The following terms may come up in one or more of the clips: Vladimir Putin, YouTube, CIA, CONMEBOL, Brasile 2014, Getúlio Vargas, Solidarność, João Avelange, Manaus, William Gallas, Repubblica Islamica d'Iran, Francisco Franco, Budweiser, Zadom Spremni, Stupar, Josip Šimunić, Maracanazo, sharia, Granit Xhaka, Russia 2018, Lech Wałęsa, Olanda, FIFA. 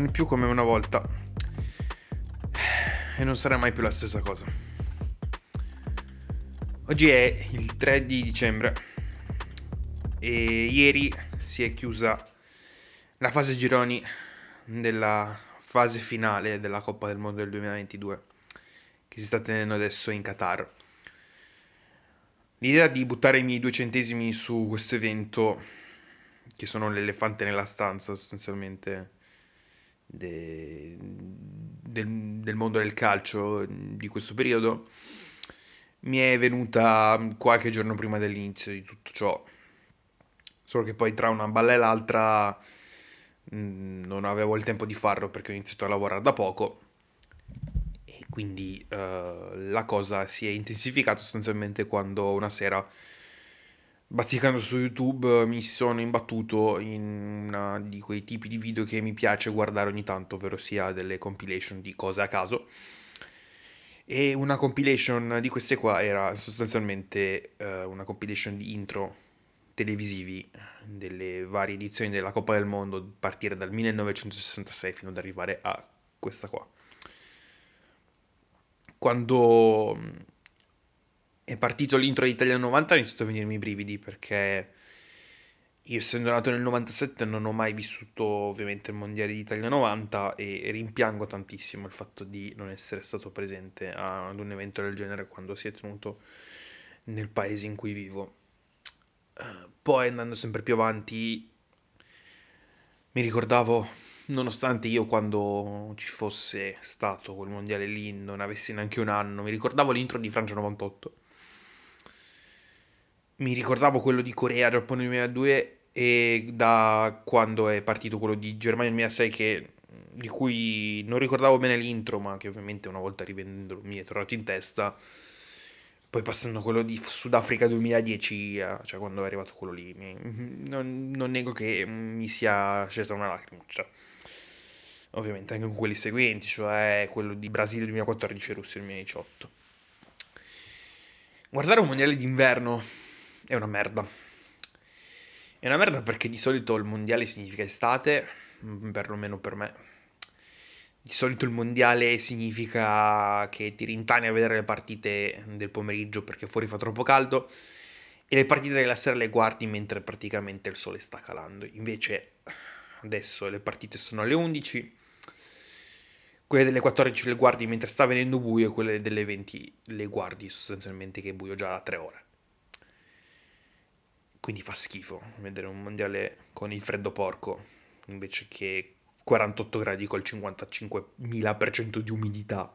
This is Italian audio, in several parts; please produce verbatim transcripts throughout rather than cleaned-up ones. non è più come una volta e non sarà mai più la stessa cosa. Oggi è il tre di dicembre e ieri si è chiusa la fase gironi della fase finale della Coppa del Mondo del duemilaventidue che si sta tenendo adesso in Qatar. L'idea di buttare i miei due centesimi su questo evento, che sono l'elefante nella stanza sostanzialmente de, del, del mondo del calcio di questo periodo, mi è venuta qualche giorno prima dell'inizio di tutto ciò. Solo che poi tra una balla e l'altra mh, non avevo il tempo di farlo perché ho iniziato a lavorare da poco. Quindi uh, la cosa si è intensificata sostanzialmente quando una sera, bazzicando su YouTube, mi sono imbattuto in una di quei tipi di video che mi piace guardare ogni tanto, ovvero sia delle compilation di cose a caso. E una compilation di queste qua era sostanzialmente uh, una compilation di intro televisivi delle varie edizioni della Coppa del Mondo, a partire dal millenovecentosessantasei fino ad arrivare a questa qua. Quando è partito l'intro di Italia novanta ho iniziato a venirmi i brividi, perché io, essendo nato nel novantasette, non ho mai vissuto ovviamente il mondiale di Italia novanta e rimpiango tantissimo il fatto di non essere stato presente ad un evento del genere quando si è tenuto nel paese in cui vivo. Poi, andando sempre più avanti, mi ricordavo, nonostante io quando ci fosse stato quel mondiale lì non avessi neanche un anno, mi ricordavo l'intro di Francia novantotto, mi ricordavo quello di Corea, Giappone duemiladue, e da quando è partito quello di Germania duemilasei, che, di cui non ricordavo bene l'intro, ma che ovviamente una volta rivedendolo mi è tornato in testa. Poi passando quello di Sudafrica duemiladieci, cioè quando è arrivato quello lì, mi, non, non nego che mi sia scesa una lacrimuccia. Ovviamente anche con quelli seguenti, cioè quello di Brasile duemilaquattordici e Russia duemiladiciotto. Guardare un mondiale d'inverno è una merda. È una merda perché di solito il mondiale significa estate, perlomeno per me. Di solito il mondiale significa che ti rintani a vedere le partite del pomeriggio perché fuori fa troppo caldo, e le partite della sera le guardi mentre praticamente il sole sta calando. Invece adesso le partite sono alle undici, quelle delle quattordici le guardi mentre sta venendo buio, e quelle delle venti le guardi sostanzialmente che è buio già da tre ore. Quindi fa schifo vedere un mondiale con il freddo porco invece che quarantotto gradi col cinquantacinquemila per cento di umidità.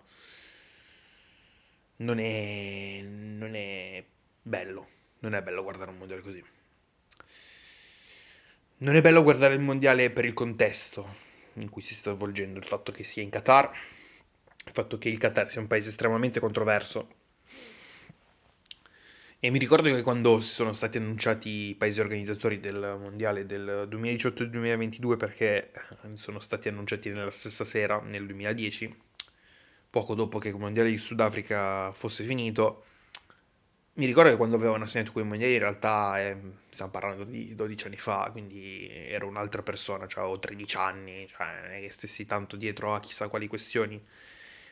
Non è non è bello, non è bello guardare un mondiale così. Non è bello guardare il mondiale per il contesto in cui si sta svolgendo, il fatto che sia in Qatar, il fatto che il Qatar sia un paese estremamente controverso. E mi ricordo che quando sono stati annunciati i paesi organizzatori del mondiale del duemiladiciotto e duemilaventidue, perché sono stati annunciati nella stessa sera, nel duemiladieci, poco dopo che il mondiale di Sudafrica fosse finito, mi ricordo che quando avevano assegnato quei mondiali, in realtà eh, stiamo parlando di dodici anni fa, quindi ero un'altra persona, cioè avevo tredici anni, cioè non è che stessi tanto dietro a chissà quali questioni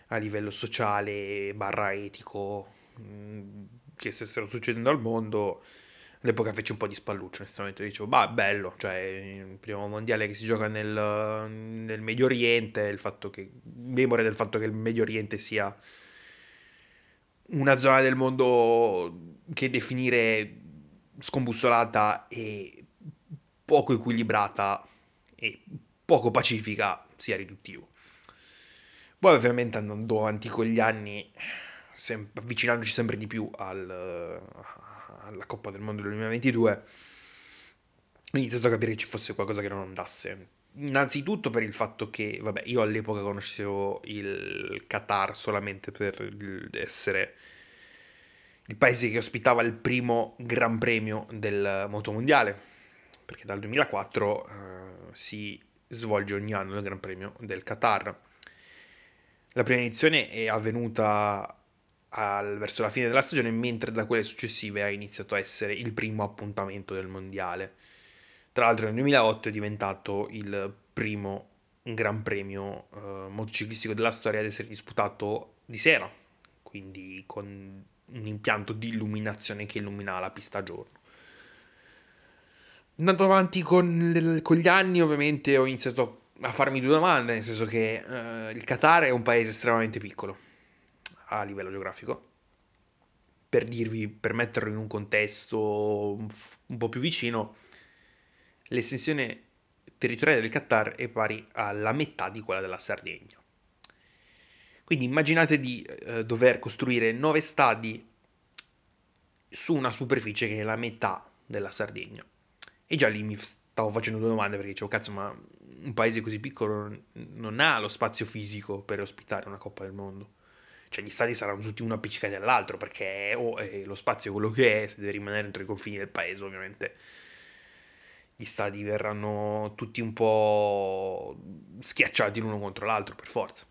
a livello sociale, barra etico, mh, che stessero succedendo al mondo. All'epoca feci un po' di spalluccio, onestamente dicevo, bah, bello, cioè il primo mondiale che si gioca nel, nel Medio Oriente, il fatto che, memoria del fatto che il Medio Oriente sia una zona del mondo che definire scombussolata e poco equilibrata e poco pacifica sia riduttivo. Poi ovviamente, andando avanti con gli anni, sem- avvicinandoci sempre di più al, alla Coppa del Mondo del duemilaventidue, ho iniziato a capire che ci fosse qualcosa che non andasse. Innanzitutto per il fatto che, vabbè, io all'epoca conoscevo il Qatar solamente per essere il paese che ospitava il primo Gran Premio del motomondiale, perché dal duemilaquattro eh, si svolge ogni anno il Gran Premio del Qatar. La prima edizione è avvenuta al, verso la fine della stagione, mentre da quelle successive ha iniziato a essere il primo appuntamento del mondiale. Tra l'altro nel duemilaotto è diventato il primo gran premio eh, motociclistico della storia ad essere disputato di sera, quindi con un impianto di illuminazione che illumina la pista a giorno. Andando avanti con, con gli anni, ovviamente ho iniziato a farmi due domande, nel senso che eh, il Qatar è un paese estremamente piccolo a livello geografico. Per dirvi, per metterlo in un contesto un po' più vicino, l'estensione territoriale del Qatar è pari alla metà di quella della Sardegna. Quindi immaginate di eh, dover costruire nove stadi su una superficie che è la metà della Sardegna. E già lì mi stavo facendo due domande, perché dicevo, cazzo, ma un paese così piccolo non ha lo spazio fisico per ospitare una Coppa del Mondo. Cioè, gli stadi saranno tutti uno appiccicati all'altro, perché oh, eh, lo spazio è quello che è, se deve rimanere entro i confini del paese, ovviamente gli stadi verranno tutti un po' schiacciati l'uno contro l'altro per forza.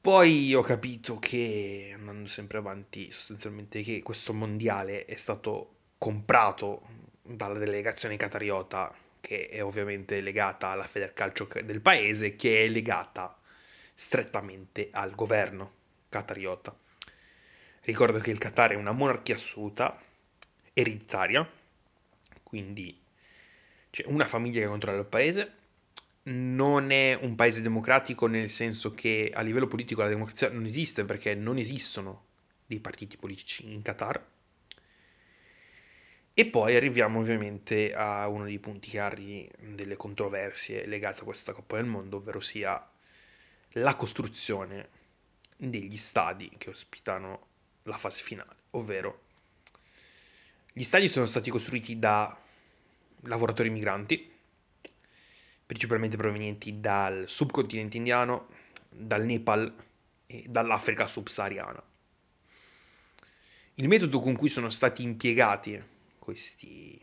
Poi ho capito che, andando sempre avanti, sostanzialmente che questo mondiale è stato comprato dalla delegazione qatariota, che è ovviamente legata alla Federcalcio del paese, che è legata strettamente al governo qatariota. Ricordo che il Qatar è una monarchia assoluta ereditaria, quindi c'è una famiglia che controlla il paese. Non è un paese democratico, nel senso che a livello politico la democrazia non esiste, perché non esistono dei partiti politici in Qatar. E poi arriviamo ovviamente a uno dei punti cardine delle controversie legate a questa Coppa del Mondo, ovvero sia la costruzione degli stadi che ospitano la fase finale, ovvero gli stadi sono stati costruiti da lavoratori migranti, principalmente provenienti dal subcontinente indiano, dal Nepal e dall'Africa subsahariana. Il metodo con cui sono stati impiegati questi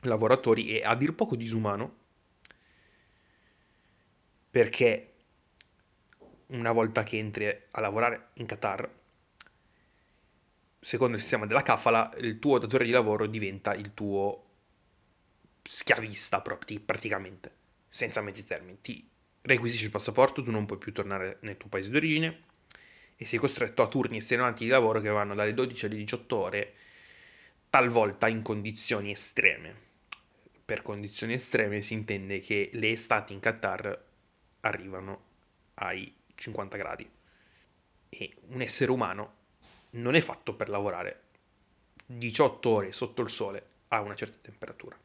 lavoratori è a dir poco disumano, perché una volta che entri a lavorare in Qatar, secondo il sistema della kafala, il tuo datore di lavoro diventa il tuo schiavista praticamente, senza mezzi termini. Ti requisisce il passaporto, tu non puoi più tornare nel tuo paese d'origine e sei costretto a turni estenuanti di lavoro che vanno dalle dodici alle diciotto ore, talvolta in condizioni estreme. Per condizioni estreme si intende che le estati in Qatar arrivano ai cinquanta gradi, e un essere umano non è fatto per lavorare diciotto ore sotto il sole a una certa temperatura.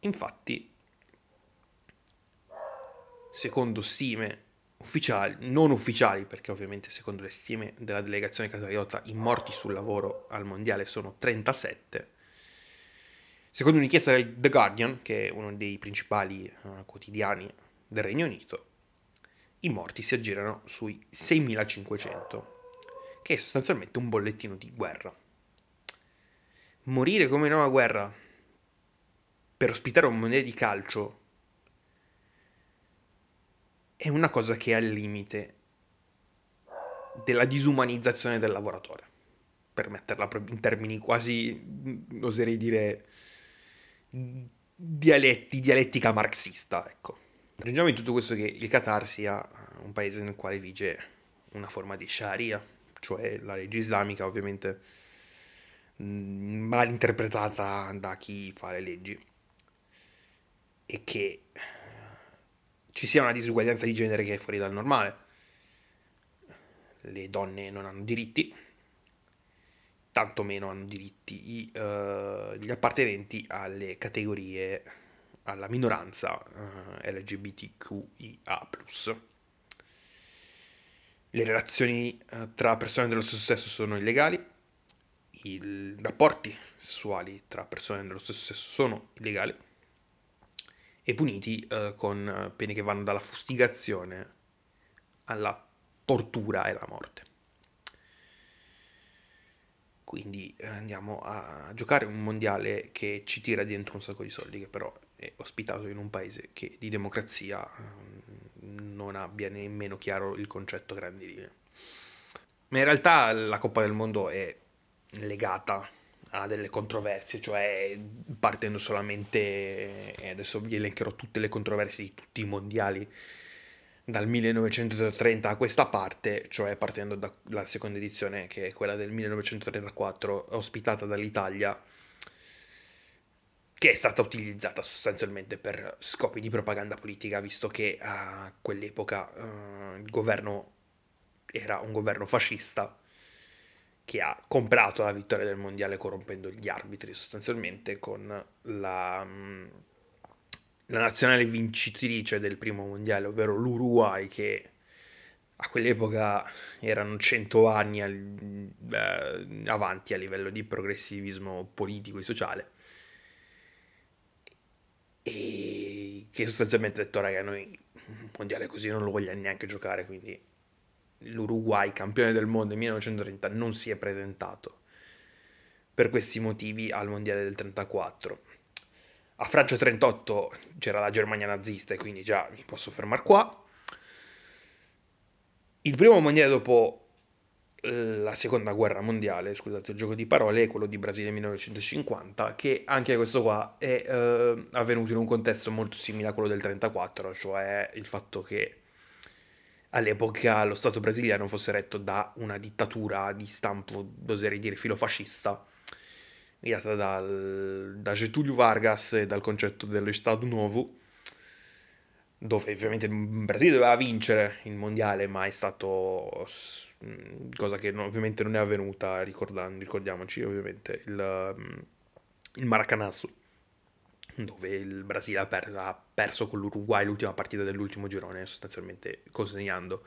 Infatti, secondo stime ufficiali, non ufficiali, perché ovviamente secondo le stime della delegazione qatariota i morti sul lavoro al mondiale sono trentasette, secondo un'inchiesta di The Guardian, che è uno dei principali uh, quotidiani del Regno Unito, i morti si aggirano sui seimilacinquecento, che è sostanzialmente un bollettino di guerra. Morire come in una guerra per ospitare un mondiale di calcio è una cosa che è al limite della disumanizzazione del lavoratore, per metterla in termini quasi, oserei dire, dialetti, dialettica marxista, ecco. Aggiungiamo in tutto questo che il Qatar sia un paese nel quale vige una forma di sharia, cioè la legge islamica, ovviamente malinterpretata da chi fa le leggi, e che ci sia una disuguaglianza di genere che è fuori dal normale. Le donne non hanno diritti, tantomeno hanno diritti gli, uh, gli appartenenti alle categorie, alla minoranza eh, L G B T Q I A plus. Le relazioni eh, tra persone dello stesso sesso sono illegali, i rapporti sessuali tra persone dello stesso sesso sono illegali e puniti eh, con pene che vanno dalla fustigazione alla tortura e alla morte. Quindi andiamo a giocare un mondiale che ci tira dentro un sacco di soldi, che però è ospitato in un paese che di democrazia non abbia nemmeno chiaro il concetto grandi linee. Ma in realtà la Coppa del Mondo è legata ha delle controversie, cioè partendo solamente, e adesso vi elencherò tutte le controversie di tutti i mondiali dal millenovecentotrenta a questa parte, cioè partendo dalla seconda edizione, che è quella del millenovecentotrentaquattro, ospitata dall'Italia, che è stata utilizzata sostanzialmente per scopi di propaganda politica, visto che a quell'epoca uh, il governo era un governo fascista che ha comprato la vittoria del mondiale corrompendo gli arbitri, sostanzialmente con la, la nazionale vincitrice del primo mondiale, ovvero l'Uruguay, che a quell'epoca erano cento anni al, eh, avanti a livello di progressivismo politico e sociale. E che sostanzialmente ha detto: raga, noi un mondiale così non lo vogliamo neanche giocare. Quindi l'Uruguay, campione del mondo nel millenovecentotrenta, non si è presentato per questi motivi al mondiale del trentaquattro. A Francia trentotto c'era la Germania nazista, e quindi già mi posso fermare qua. Il primo mondiale dopo la seconda guerra mondiale, scusate il gioco di parole, è quello di Brasile millenovecentocinquanta, che anche questo qua è eh, avvenuto in un contesto molto simile a quello del trentaquattro, cioè il fatto che all'epoca lo Stato brasiliano fosse retto da una dittatura di stampo, oserei dire, filofascista, guidata dal, da Getúlio Vargas e dal concetto dello Estado Novo, dove ovviamente il Brasile doveva vincere il mondiale, ma è stato cosa che no, ovviamente non è avvenuta, ricordando, ricordiamoci ovviamente il, il Maracanazo, dove il Brasile ha, per, ha perso con l'Uruguay l'ultima partita dell'ultimo girone, sostanzialmente consegnando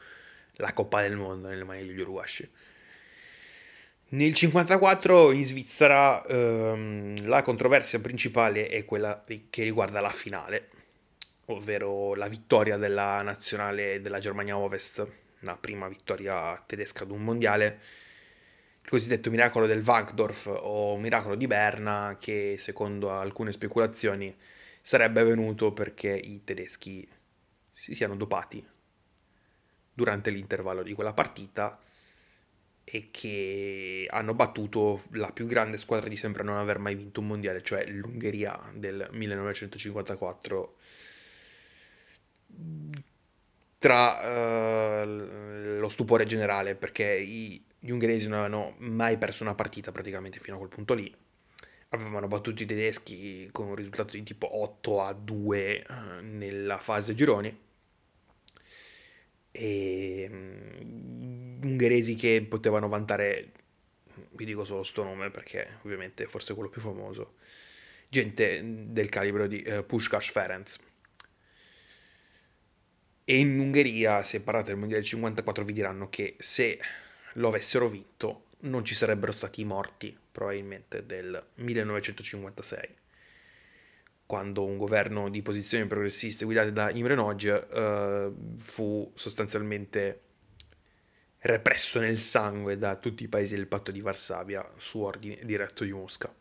la Coppa del Mondo nelle mani degli uruguasci. Nel cinquantaquattro in Svizzera ehm, la controversia principale è quella che riguarda la finale, ovvero la vittoria della nazionale della Germania Ovest, la prima vittoria tedesca ad un mondiale, il cosiddetto miracolo del Wankdorf o miracolo di Berna, che secondo alcune speculazioni sarebbe avvenuto perché i tedeschi si siano dopati durante l'intervallo di quella partita e che hanno battuto la più grande squadra di sempre a non aver mai vinto un mondiale, cioè l'Ungheria del millenovecentocinquantaquattro, tra uh, lo stupore generale, perché i, gli ungheresi non avevano mai perso una partita praticamente fino a quel punto lì, avevano battuto i tedeschi con un risultato di tipo otto a due uh, nella fase gironi, e um, ungheresi che potevano vantare, vi dico solo sto nome perché ovviamente forse è quello più famoso, gente del calibro di uh, Puskás Ferenc. E in Ungheria, se parlate del mondiale cinquantaquattro, vi diranno che se lo avessero vinto non ci sarebbero stati i morti, probabilmente, del millenovecentocinquantasei, quando un governo di posizioni progressiste guidato da Imre Nagy eh, fu sostanzialmente represso nel sangue da tutti i paesi del patto di Varsavia su ordine diretto di Mosca.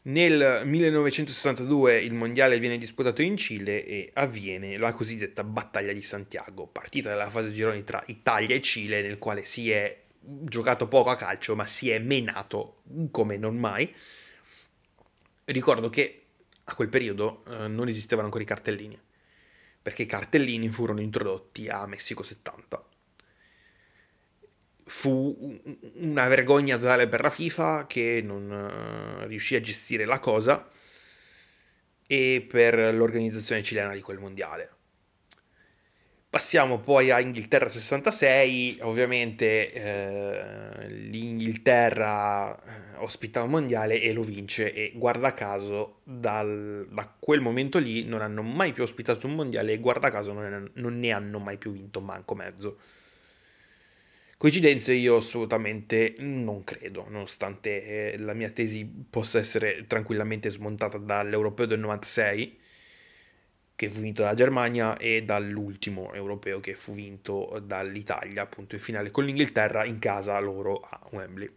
Nel millenovecentosessantadue il mondiale viene disputato in Cile e avviene la cosiddetta battaglia di Santiago, partita dalla fase gironi tra Italia e Cile, nel quale si è giocato poco a calcio ma si è menato come non mai. Ricordo che a quel periodo eh, non esistevano ancora i cartellini, perché i cartellini furono introdotti a Messico settanta. Fu una vergogna totale per la FIFA, che non uh, riuscì a gestire la cosa, e per l'organizzazione cilena di quel mondiale. Passiamo poi a Inghilterra sessantasei, ovviamente eh, l'Inghilterra ospita un mondiale e lo vince, e guarda caso dal, da quel momento lì non hanno mai più ospitato un mondiale e guarda caso non, non ne hanno mai più vinto manco mezzo. Coincidenze io assolutamente non credo, nonostante la mia tesi possa essere tranquillamente smontata dall'europeo del novantasei, che fu vinto dalla Germania, e dall'ultimo europeo che fu vinto dall'Italia, appunto in finale con l'Inghilterra in casa loro a Wembley.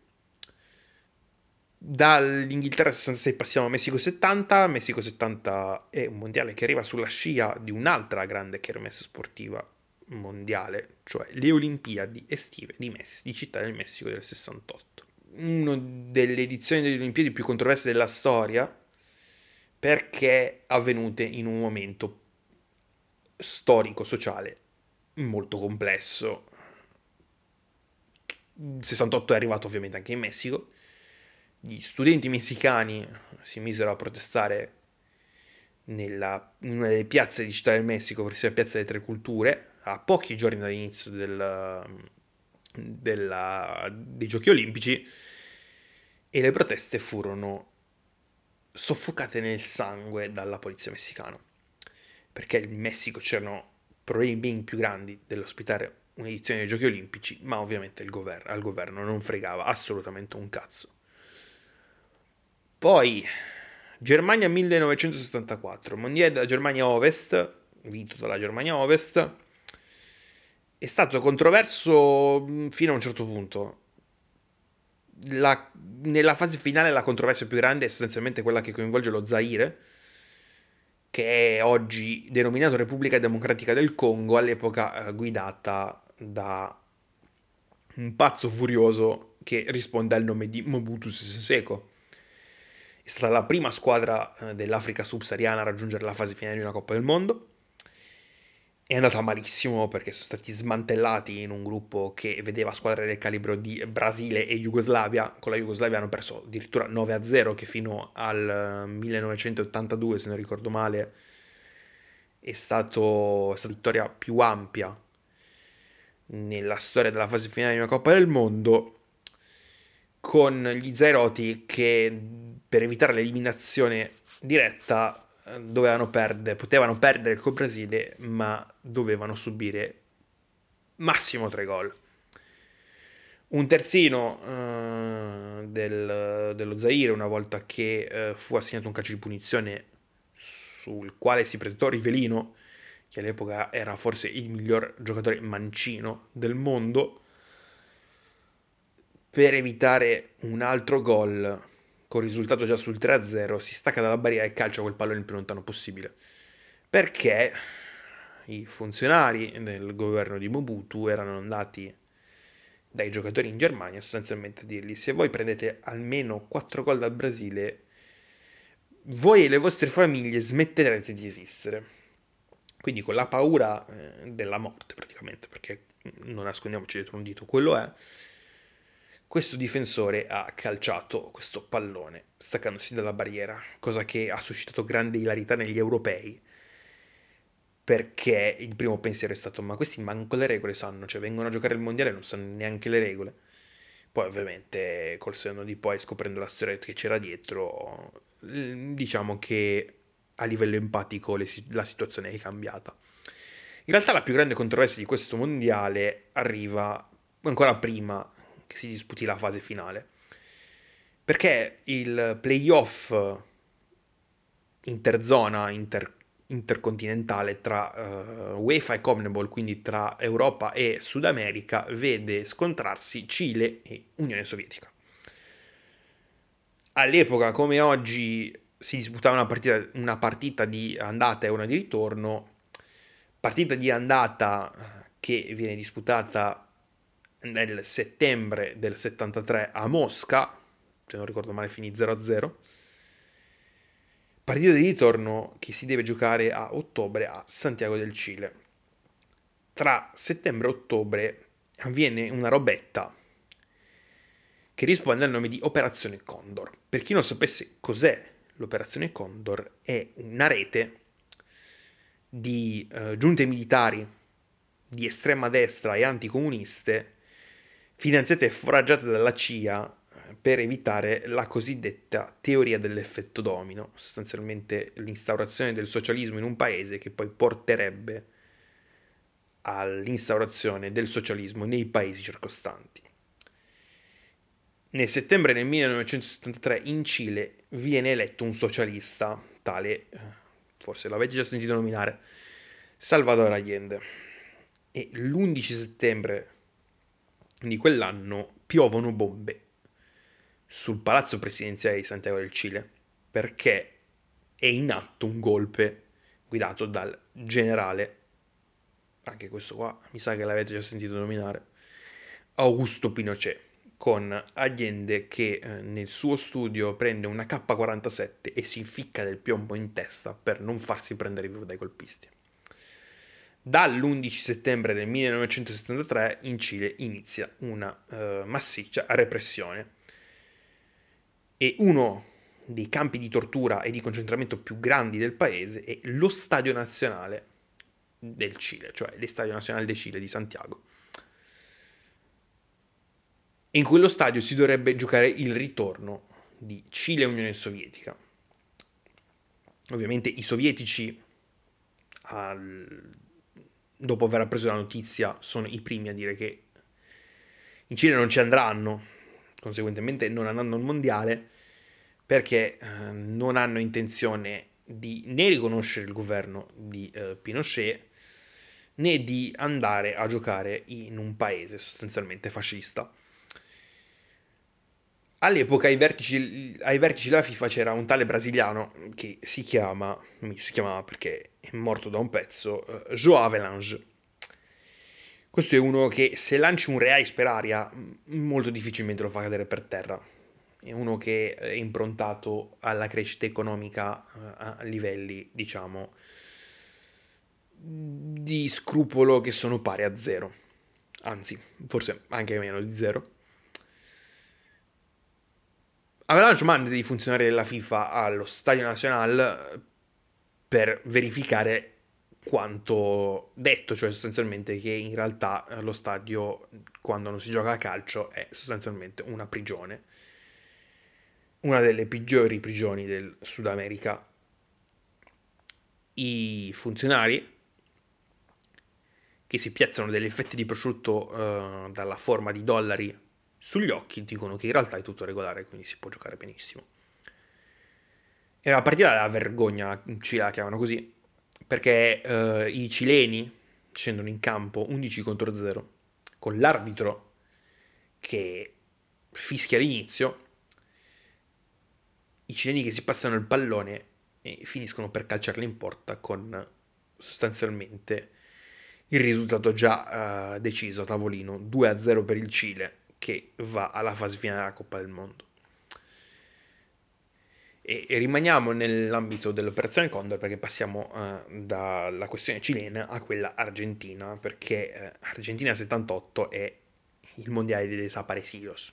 Dall'Inghilterra sessantasei passiamo a Messico settanta. Messico settanta è un mondiale che arriva sulla scia di un'altra grande kermesse sportiva mondiale, cioè le Olimpiadi estive di, Messi, di Città del Messico del sessantotto. una delle edizioni delle Olimpiadi più controverse della storia, perché avvenute in un momento storico, sociale molto complesso. Il sessantotto è arrivato ovviamente anche in Messico. Gli studenti messicani si misero a protestare nella, in una delle piazze di Città del Messico, forse la Piazza delle Tre Culture, a pochi giorni dall'inizio del, della, dei Giochi Olimpici, e le proteste furono soffocate nel sangue dalla polizia messicana, perché in Messico c'erano problemi ben più grandi dell'ospitare un'edizione dei Giochi Olimpici, ma ovviamente il governo, al governo non fregava assolutamente un cazzo. Poi Germania millenovecentosettantaquattro, mondiale della Germania Ovest, vinto dalla Germania Ovest, è stato controverso fino a un certo punto. La, nella fase finale la controversia più grande è sostanzialmente quella che coinvolge lo Zaire, che è oggi denominato Repubblica Democratica del Congo, all'epoca eh, guidata da un pazzo furioso che risponde al nome di Mobutu Seseko. È stata la prima squadra eh, dell'Africa subsahariana a raggiungere la fase finale di una Coppa del Mondo. È andata malissimo perché sono stati smantellati in un gruppo che vedeva squadre del calibro di Brasile e Jugoslavia. Con la Jugoslavia hanno perso addirittura nove a zero, che fino al millenovecentottantadue, se non ricordo male, è, stato, è stata la vittoria più ampia nella storia della fase finale di una Coppa del Mondo, con gli zairoti che per evitare l'eliminazione diretta dovevano perdere, potevano perdere col Brasile, ma dovevano subire massimo tre gol. Un terzino eh, del, dello Zaire, una volta che eh, fu assegnato un calcio di punizione sul quale si presentò Rivelino, che all'epoca era forse il miglior giocatore mancino del mondo, per evitare un altro gol con il risultato già sul tre a zero, si stacca dalla barriera e calcia quel pallone il più lontano possibile, perché i funzionari del governo di Mobutu erano andati dai giocatori in Germania sostanzialmente a dirgli: se voi prendete almeno quattro gol dal Brasile, voi e le vostre famiglie smetterete di esistere. Quindi con la paura della morte praticamente, perché non nascondiamoci dietro un dito, quello è, questo difensore ha calciato questo pallone staccandosi dalla barriera, cosa che ha suscitato grande ilarità negli europei, perché il primo pensiero è stato: ma questi manco le regole sanno, cioè vengono a giocare il mondiale, non sanno neanche le regole. Poi ovviamente col senno di poi, scoprendo la storia che c'era dietro, diciamo che a livello empatico la situazione è cambiata. In realtà la più grande controversia di questo mondiale arriva ancora prima che si disputi la fase finale, perché il playoff interzona inter, intercontinentale tra uh, UEFA e CONMEBOL, quindi tra Europa e Sud America, vede scontrarsi Cile e Unione Sovietica. All'epoca, come oggi, si disputava una partita, una partita di andata e una di ritorno. Partita di andata che viene disputata nel settembre del settantatré a Mosca, se non ricordo male finì zero a zero, partita di ritorno che si deve giocare a ottobre a Santiago del Cile. Tra settembre e ottobre avviene una robetta che risponde al nome di Operazione Condor. Per chi non sapesse cos'è l'Operazione Condor, è una rete di eh, giunte militari di estrema destra e anticomuniste finanziate e foraggiate dalla C I A per evitare la cosiddetta teoria dell'effetto domino, sostanzialmente l'instaurazione del socialismo in un paese che poi porterebbe all'instaurazione del socialismo nei paesi circostanti. Nel settembre del millenovecentosettantatré in Cile viene eletto un socialista, tale, forse l'avete già sentito nominare, Salvador Allende. E l'undici settembre di quell'anno piovono bombe sul palazzo presidenziale di Santiago del Cile, perché è in atto un golpe guidato dal generale, anche questo qua mi sa che l'avete già sentito nominare, Augusto Pinochet, con Allende che eh, nel suo studio prende una K quarantasette e si inficca del piombo in testa per non farsi prendere vivo dai colpisti. Dall'undici settembre del millenovecentosettantatré in Cile inizia una eh, massiccia repressione e uno dei campi di tortura e di concentramento più grandi del paese è lo Stadio Nazionale del Cile, cioè l'Estadio Nacional de Chile di Santiago. In quello stadio si dovrebbe giocare il ritorno di Cile-Unione Sovietica. Ovviamente i sovietici, al... dopo aver appreso la notizia, sono i primi a dire che in Cile non ci andranno, conseguentemente non andranno al mondiale, perché eh, non hanno intenzione di né riconoscere il governo di eh, Pinochet, né di andare a giocare in un paese sostanzialmente fascista. All'epoca ai vertici, ai vertici della FIFA c'era un tale brasiliano che si chiama, si chiamava perché è morto da un pezzo, uh, João Avelange. Questo è uno che se lanci un reais per aria molto difficilmente lo fa cadere per terra. È uno che è improntato alla crescita economica uh, a livelli, diciamo, di scrupolo che sono pari a zero. Anzi, forse anche meno di zero. Avalanche manda dei funzionari della FIFA allo Stadio Nacional per verificare quanto detto, cioè sostanzialmente che in realtà lo stadio, quando non si gioca a calcio, è sostanzialmente una prigione, una delle peggiori prigioni del Sud America. I funzionari, che si piazzano delle fette di prosciutto eh, dalla forma di dollari sugli occhi, dicono che in realtà è tutto regolare, quindi si può giocare benissimo. Era a partire dalla vergogna, ci la chiamano così, perché eh, i cileni scendono in campo undici contro zero, con l'arbitro che fischia all'inizio, i cileni che si passano il pallone e finiscono per calciarli in porta con sostanzialmente il risultato già eh, deciso a tavolino, due a zero per il Cile, che va alla fase finale della Coppa del Mondo. E, e rimaniamo nell'ambito dell'operazione Condor, perché passiamo eh, dalla questione cilena a quella argentina, perché eh, Argentina settantotto è il mondiale dei desaparecidos.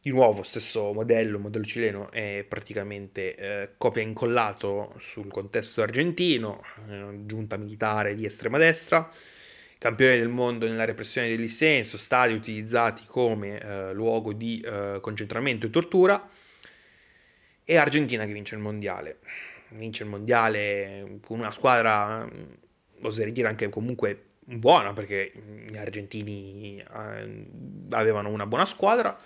Di nuovo, stesso modello, modello cileno, è praticamente eh, copia incollato sul contesto argentino, eh, giunta militare di estrema destra, campione del mondo nella repressione del dissenso, stadi utilizzati come eh, luogo di eh, concentramento e tortura, e Argentina che vince il mondiale. Vince il mondiale con una squadra, oserei dire anche comunque buona, perché gli argentini eh, avevano una buona squadra,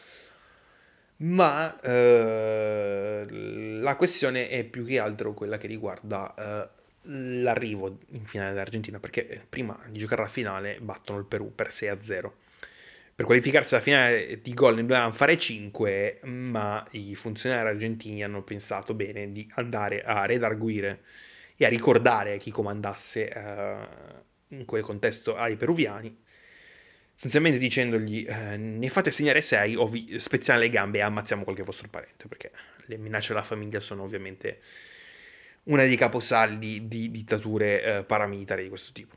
ma eh, la questione è più che altro quella che riguarda eh, l'arrivo in finale dell'Argentina, perché prima di giocare la finale battono il Perù per sei a zero. Per qualificarsi alla finale di gol ne dovevano fare cinque, ma i funzionari argentini hanno pensato bene di andare a redarguire e a ricordare chi comandasse eh, in quel contesto ai peruviani, essenzialmente dicendogli eh, ne fate segnare sei o vi spezziamo le gambe e ammazziamo qualche vostro parente, perché le minacce alla famiglia sono ovviamente una dei caposaldi di dittature eh, paramilitari di questo tipo.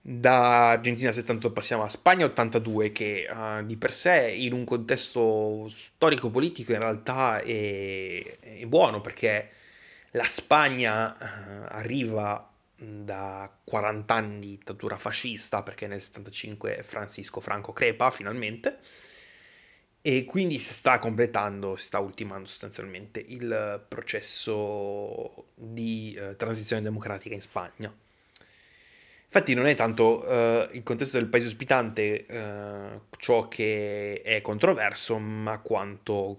Da Argentina settantotto passiamo a Spagna ottantadue, che eh, di per sé in un contesto storico-politico in realtà è, è buono, perché la Spagna eh, arriva da quaranta anni di dittatura fascista, perché nel settantacinque Francisco Franco crepa finalmente, e quindi si sta completando, si sta ultimando sostanzialmente il processo di eh, transizione democratica in Spagna. Infatti non è tanto eh, il contesto del paese ospitante eh, ciò che è controverso, ma quanto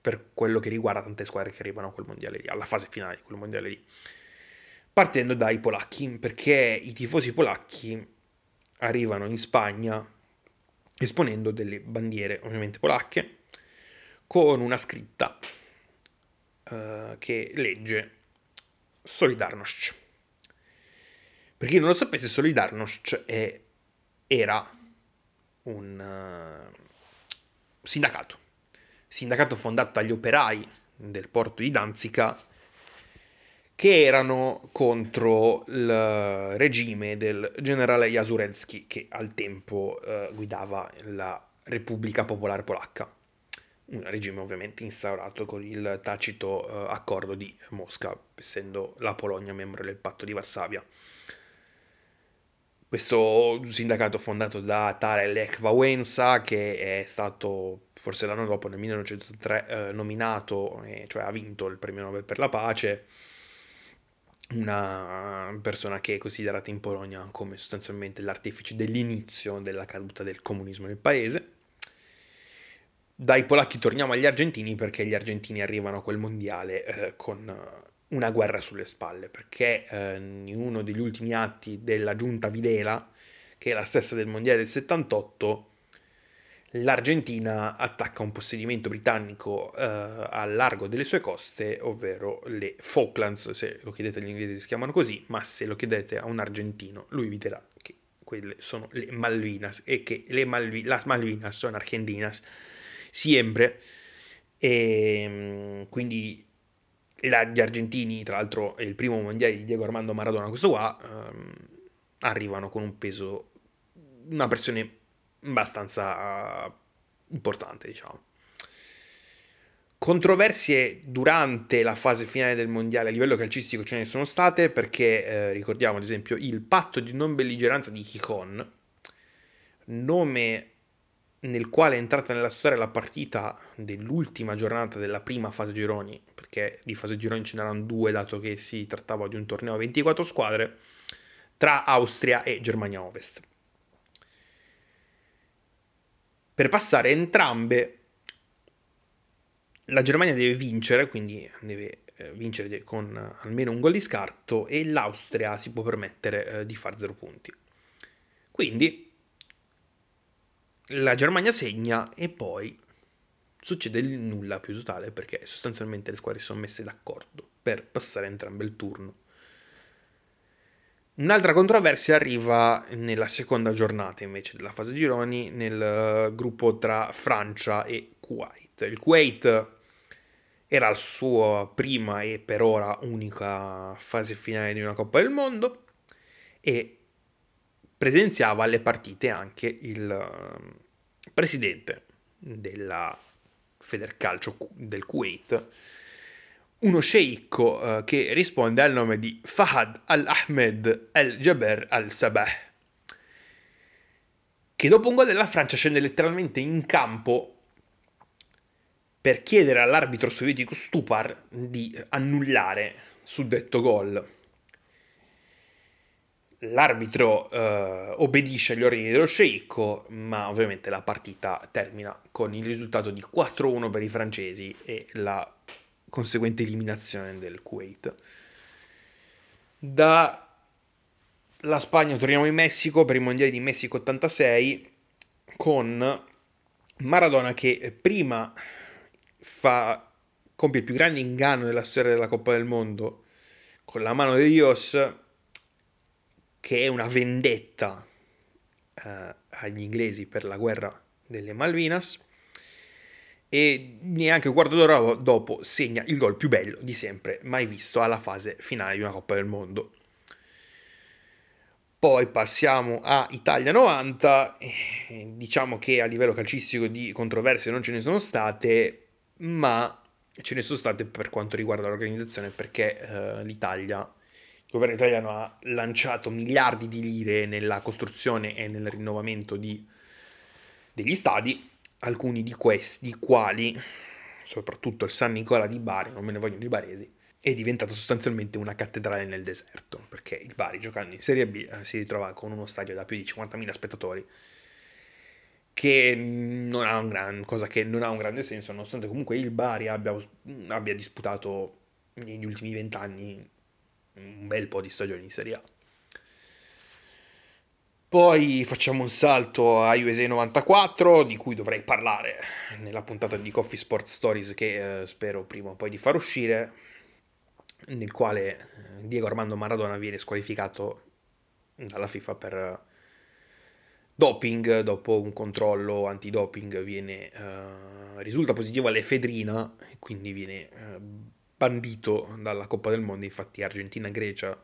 per quello che riguarda tante squadre che arrivano a quel mondiale lì, alla fase finale di quel mondiale lì. Partendo dai polacchi, perché i tifosi polacchi arrivano in Spagna esponendo delle bandiere ovviamente polacche con una scritta uh, che legge Solidarność. Per chi non lo sapesse, Solidarność è, era un uh, sindacato, sindacato fondato dagli operai del porto di Danzica, che erano contro il regime del generale Jaruzelski, che al tempo uh, guidava la Repubblica Popolare Polacca, un regime ovviamente instaurato con il tacito uh, accordo di Mosca, essendo la Polonia membro del patto di Varsavia. Questo sindacato fondato da tale Lech Wałęsa, che è stato forse l'anno dopo, nel millenovecentotré, eh, nominato, eh, cioè ha vinto il premio Nobel per la pace, una persona che è considerata in Polonia come sostanzialmente l'artefice dell'inizio della caduta del comunismo nel paese. Dai polacchi torniamo agli argentini, perché gli argentini arrivano a quel mondiale eh, con... una guerra sulle spalle, perché eh, in uno degli ultimi atti della giunta Videla, che è la stessa del mondiale del settantotto, l'Argentina attacca un possedimento britannico eh, al largo delle sue coste, ovvero le Falklands. Se lo chiedete agli inglesi si chiamano così, ma se lo chiedete a un argentino lui vi dirà che quelle sono le Malvinas, e che le Malvi- las Malvinas sono argentinas sempre. E quindi gli argentini, tra l'altro è il primo mondiale di Diego Armando Maradona, questo qua, ehm, arrivano con un peso, una pressione abbastanza uh, importante, diciamo. Controversie durante la fase finale del mondiale a livello calcistico ce ne sono state, perché eh, ricordiamo ad esempio il patto di non belligeranza di Gijón, nome nel quale è entrata nella storia la partita dell'ultima giornata della prima fase gironi, perché di fase gironi ce n'erano due, dato che si trattava di un torneo a ventiquattro squadre, tra Austria e Germania Ovest. Per passare entrambe, la Germania deve vincere, quindi deve vincere con almeno un gol di scarto, e l'Austria si può permettere di far zero punti. Quindi la Germania segna e poi succede il nulla più totale, perché sostanzialmente le squadre si sono messe d'accordo per passare entrambe il turno. Un'altra controversia arriva nella seconda giornata invece della fase gironi, nel gruppo tra Francia e Kuwait. Il Kuwait era la sua prima e per ora unica fase finale di una Coppa del Mondo, e presenziava alle partite anche il presidente della Federcalcio del Kuwait, uno sceicco eh, che risponde al nome di Fahad al-Ahmed al-Jaber al-Sabah, che dopo un gol della Francia scende letteralmente in campo per chiedere all'arbitro sovietico Stupar di annullare suddetto gol. L'arbitro eh, obbedisce agli ordini dello sceicco, ma ovviamente la partita termina con il risultato di quattro a uno per i francesi e la conseguente eliminazione del Kuwait. Dalla Spagna torniamo in Messico per i mondiali di Messico ottantasei, con Maradona che prima fa, compie il più grande inganno della storia della Coppa del Mondo con la mano di Dios, che è una vendetta eh, agli inglesi per la guerra delle Malvinas, e neanche un quarto d'ora dopo segna il gol più bello di sempre mai visto alla fase finale di una Coppa del Mondo. Poi passiamo a Italia novanta, e diciamo che a livello calcistico di controversie non ce ne sono state, ma ce ne sono state per quanto riguarda l'organizzazione, perché eh, l'Italia... Il governo italiano ha lanciato miliardi di lire nella costruzione e nel rinnovamento di, degli stadi, alcuni di questi quali, soprattutto il San Nicola di Bari, non me ne vogliono i baresi, è diventata sostanzialmente una cattedrale nel deserto, perché il Bari, giocando in Serie B, si ritrova con uno stadio da più di cinquantamila spettatori, che non ha un gran, cosa che non ha un grande senso, nonostante comunque il Bari abbia, abbia disputato negli ultimi vent'anni un bel po' di stagioni in Serie A. Poi facciamo un salto a U S A novantaquattro, di cui dovrei parlare nella puntata di Coffee Sport Stories, che eh, spero prima o poi di far uscire, nel quale Diego Armando Maradona viene squalificato dalla FIFA per doping, dopo un controllo antidoping viene, eh, risulta positivo all'efedrina e quindi viene eh, bandito dalla Coppa del Mondo. Infatti Argentina, Grecia,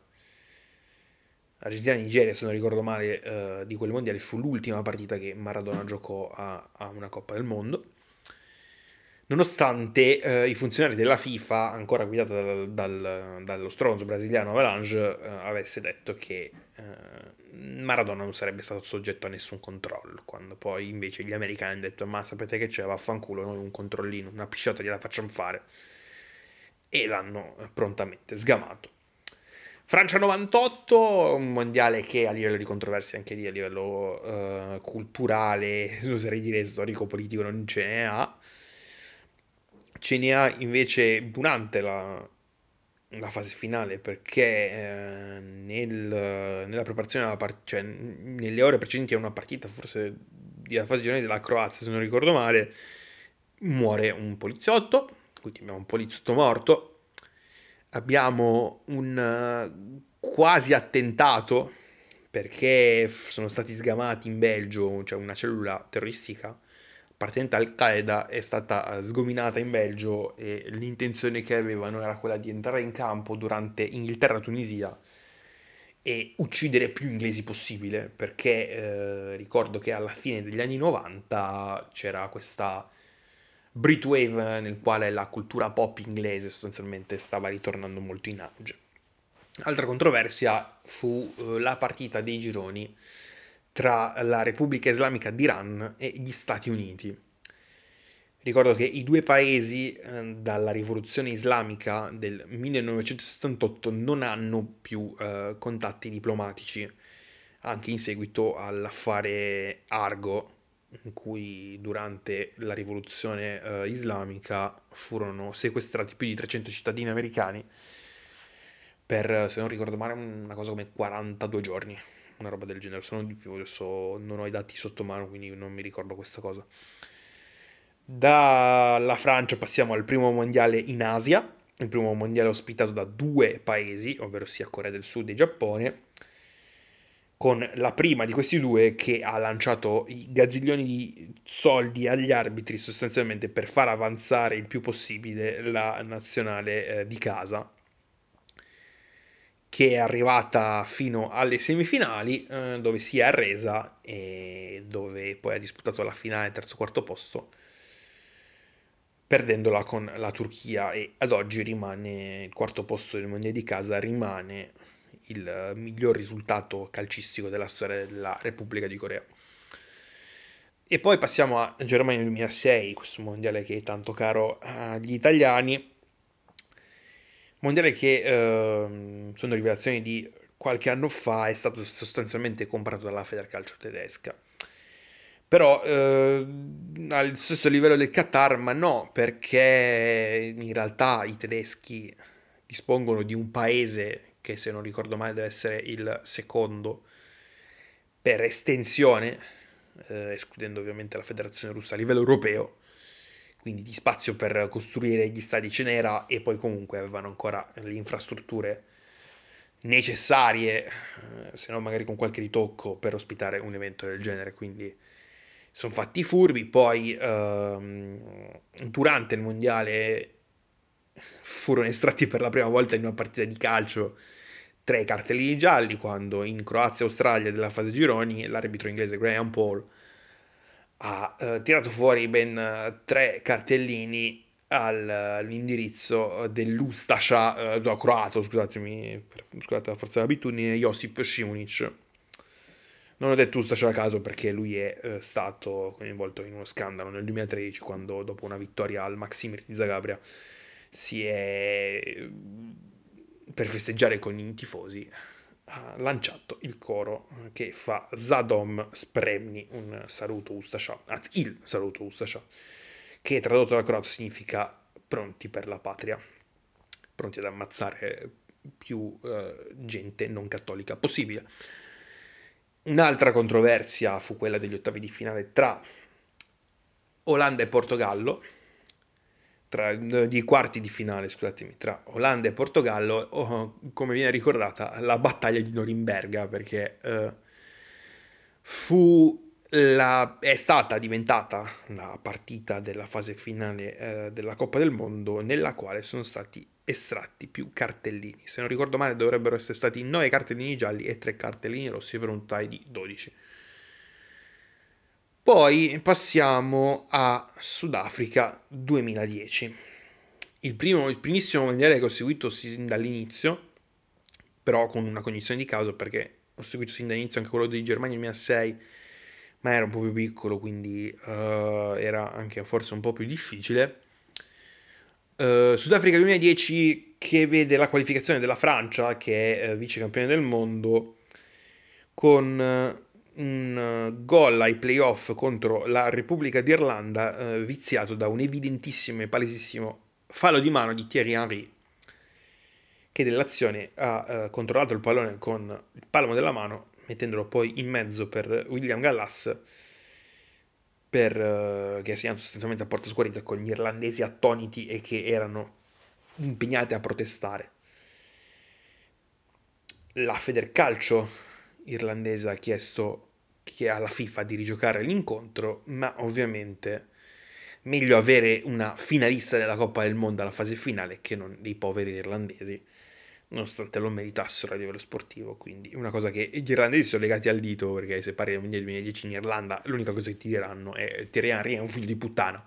Argentina e Nigeria, se non ricordo male, eh, di quel mondiale fu l'ultima partita che Maradona giocò a, a una Coppa del Mondo. Nonostante eh, i funzionari della FIFA, ancora guidata dal, dal, dallo stronzo brasiliano Avalanche, eh, avesse detto che eh, Maradona non sarebbe stato soggetto a nessun controllo, quando poi invece gli americani hanno detto: ma sapete che c'è, vaffanculo, noi un controllino, una pisciata gliela facciamo fare, e l'hanno prontamente sgamato. Francia novantotto, un mondiale che a livello di controversie, anche lì a livello eh, culturale, oserei dire storico-politico, non ce ne ha. Ce ne ha invece durante la, la fase finale, perché eh, nel, nella preparazione alla part- cioè nelle ore precedenti a una partita, forse della fase generale della Croazia, se non ricordo male, muore un poliziotto, quindi abbiamo un poliziotto morto, abbiamo un quasi attentato perché sono stati sgamati in Belgio, cioè una cellula terroristica appartenente al Qaeda è stata sgominata in Belgio, e l'intenzione che avevano era quella di entrare in campo durante Inghilterra-Tunisia e uccidere più inglesi possibile, perché eh, ricordo che alla fine degli anni novanta c'era questa Britwave nel quale la cultura pop inglese sostanzialmente stava ritornando molto in auge. Altra controversia fu eh, la partita dei gironi tra la Repubblica Islamica d'Iran e gli Stati Uniti. Ricordo che i due paesi eh, dalla rivoluzione islamica del millenovecentosettantotto non hanno più eh, contatti diplomatici, anche in seguito all'affare Argo, in cui durante la rivoluzione eh, islamica furono sequestrati più di trecento cittadini americani per, se non ricordo male, una cosa come quarantadue giorni. Una roba del genere, sono di più, adesso non ho i dati sotto mano, quindi non mi ricordo questa cosa. Dalla Francia passiamo al primo mondiale in Asia, il primo mondiale ospitato da due paesi, ovvero sia Corea del Sud e Giappone, con la prima di questi due che ha lanciato i gazzillioni di soldi agli arbitri sostanzialmente per far avanzare il più possibile la nazionale eh, di casa, che è arrivata fino alle semifinali, eh, dove si è arresa e dove poi ha disputato la finale terzo quarto posto, perdendola con la Turchia, e ad oggi rimane il quarto posto del mondiale di casa, rimane il miglior risultato calcistico della storia della Repubblica di Corea. E poi passiamo a Germania duemilasei, questo mondiale che è tanto caro agli italiani. Mondiale che, eh, sono rivelazioni di qualche anno fa, è stato sostanzialmente comprato dalla Federcalcio tedesca. Però eh, al stesso livello del Qatar, ma no, perché in realtà i tedeschi dispongono di un paese che, se non ricordo male, deve essere il secondo per estensione, eh, escludendo ovviamente la Federazione Russa a livello europeo. Quindi di spazio per costruire gli stadi ce n'era, e poi comunque avevano ancora le infrastrutture necessarie, se no magari con qualche ritocco, per ospitare un evento del genere. Quindi sono fatti furbi. Poi ehm, durante il mondiale furono estratti per la prima volta in una partita di calcio tre cartellini gialli, quando in Croazia e Australia della fase gironi l'arbitro inglese Graham Paul ha eh, tirato fuori ben tre cartellini al, all'indirizzo dell'Ustasha, eh, croato, scusatemi, scusate la forza dell'abitudine, Josip Šimunić. Non ho detto Ustasha a caso perché lui è eh, stato coinvolto in uno scandalo nel duemilatredici, quando dopo una vittoria al Maksimir di Zagabria si è, per festeggiare con i tifosi, ha lanciato il coro che fa Zadom Spremni, un saluto Ustasha, anzi il saluto Ustasha, che tradotto dal croato significa pronti per la patria, pronti ad ammazzare più eh, gente non cattolica possibile. Un'altra controversia fu quella degli ottavi di finale tra Olanda e Portogallo, Tra, di quarti di finale, scusatemi, tra Olanda e Portogallo, oh, come viene ricordata la battaglia di Norimberga, perché eh, fu la, è stata diventata la partita della fase finale eh, della Coppa del Mondo, nella quale sono stati estratti più cartellini. Se non ricordo male dovrebbero essere stati nove cartellini gialli e tre cartellini rossi per un tie di dodici. Poi passiamo a Sudafrica duemiladieci, il, primo, il primissimo mondiale che ho seguito sin dall'inizio, però con una cognizione di causa, perché ho seguito sin dall'inizio anche quello di Germania duemilasei, ma era un po' più piccolo, quindi uh, era anche forse un po' più difficile. Uh, Sudafrica duemiladieci, che vede la qualificazione della Francia, che è uh, vice campione del mondo, con uh, un uh, gol ai playoff contro la Repubblica d'Irlanda, uh, viziato da un evidentissimo e palesissimo fallo di mano di Thierry Henry, che dell'azione ha uh, controllato il pallone con il palmo della mano, mettendolo poi in mezzo per William Gallas, per, uh, che ha segnato sostanzialmente a porta sguarita, con gli irlandesi attoniti e che erano impegnati a protestare. La Federcalcio irlandese ha chiesto che alla FIFA di rigiocare l'incontro, ma ovviamente meglio avere una finalista della Coppa del Mondo alla fase finale che non dei poveri irlandesi, nonostante lo meritassero a livello sportivo. Quindi una cosa che gli irlandesi sono legati al dito, perché se parli del mondiale duemiladieci in Irlanda l'unica cosa che ti diranno è Thierry Henry è un figlio di puttana,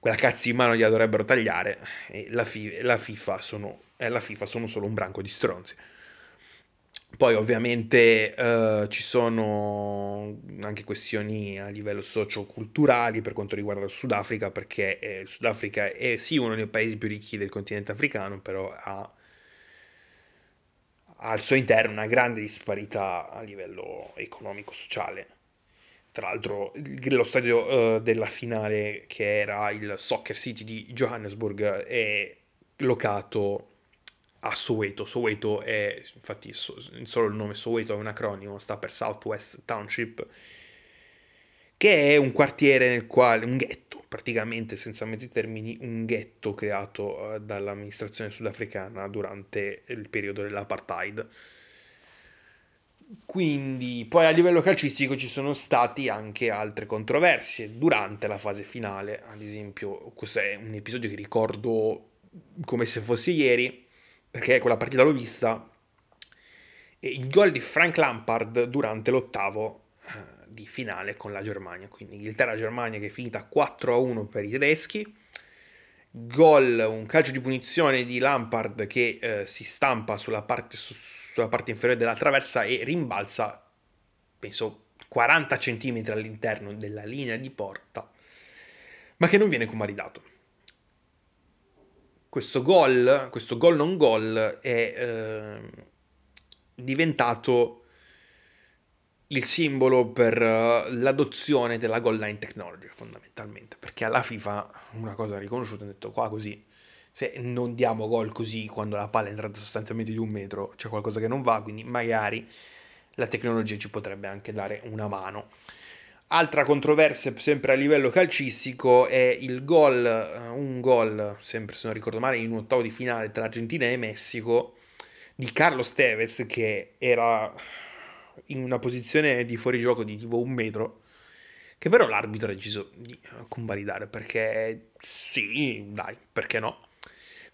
quella cazzo in mano gliela dovrebbero tagliare, e la, fi- la, FIFA sono, eh, la FIFA sono solo un branco di stronzi. Poi ovviamente eh, ci sono anche questioni a livello socio-culturali per quanto riguarda il Sudafrica, perché eh, il Sudafrica è sì uno dei paesi più ricchi del continente africano, però ha al suo interno una grande disparità a livello economico-sociale. Tra l'altro lo stadio uh, della finale, che era il Soccer City di Johannesburg, è locato a Soweto. Soweto è, infatti so, solo il nome Soweto è un acronimo, sta per Southwest Township, che è un quartiere nel quale, un ghetto praticamente, senza mezzi termini, un ghetto creato dall'amministrazione sudafricana durante il periodo dell'apartheid. Quindi poi a livello calcistico ci sono stati anche altre controversie durante la fase finale. Ad esempio, questo è un episodio che ricordo come se fosse ieri, perché quella partita l'ho vista, e il gol di Frank Lampard durante l'ottavo di finale con la Germania, quindi Inghilterra-Germania, che è finita quattro a uno per i tedeschi. Gol, un calcio di punizione di Lampard che eh, si stampa sulla parte, su, sulla parte inferiore della traversa e rimbalza, penso, quaranta centimetri all'interno della linea di porta, ma che non viene convalidato. Questo gol, questo gol non gol, è eh, diventato il simbolo per l'adozione della goal line technology, fondamentalmente, perché alla FIFA una cosa riconosciuta, hanno detto qua così, se non diamo gol così quando la palla è entrata sostanzialmente di un metro c'è qualcosa che non va, quindi magari la tecnologia ci potrebbe anche dare una mano. Altra controversia sempre a livello calcistico è il gol, un gol sempre se non ricordo male in un ottavo di finale tra Argentina e Messico, di Carlos Tevez, che era in una posizione di fuorigioco di tipo un metro, che però l'arbitro ha deciso di convalidare, perché sì, dai, perché no,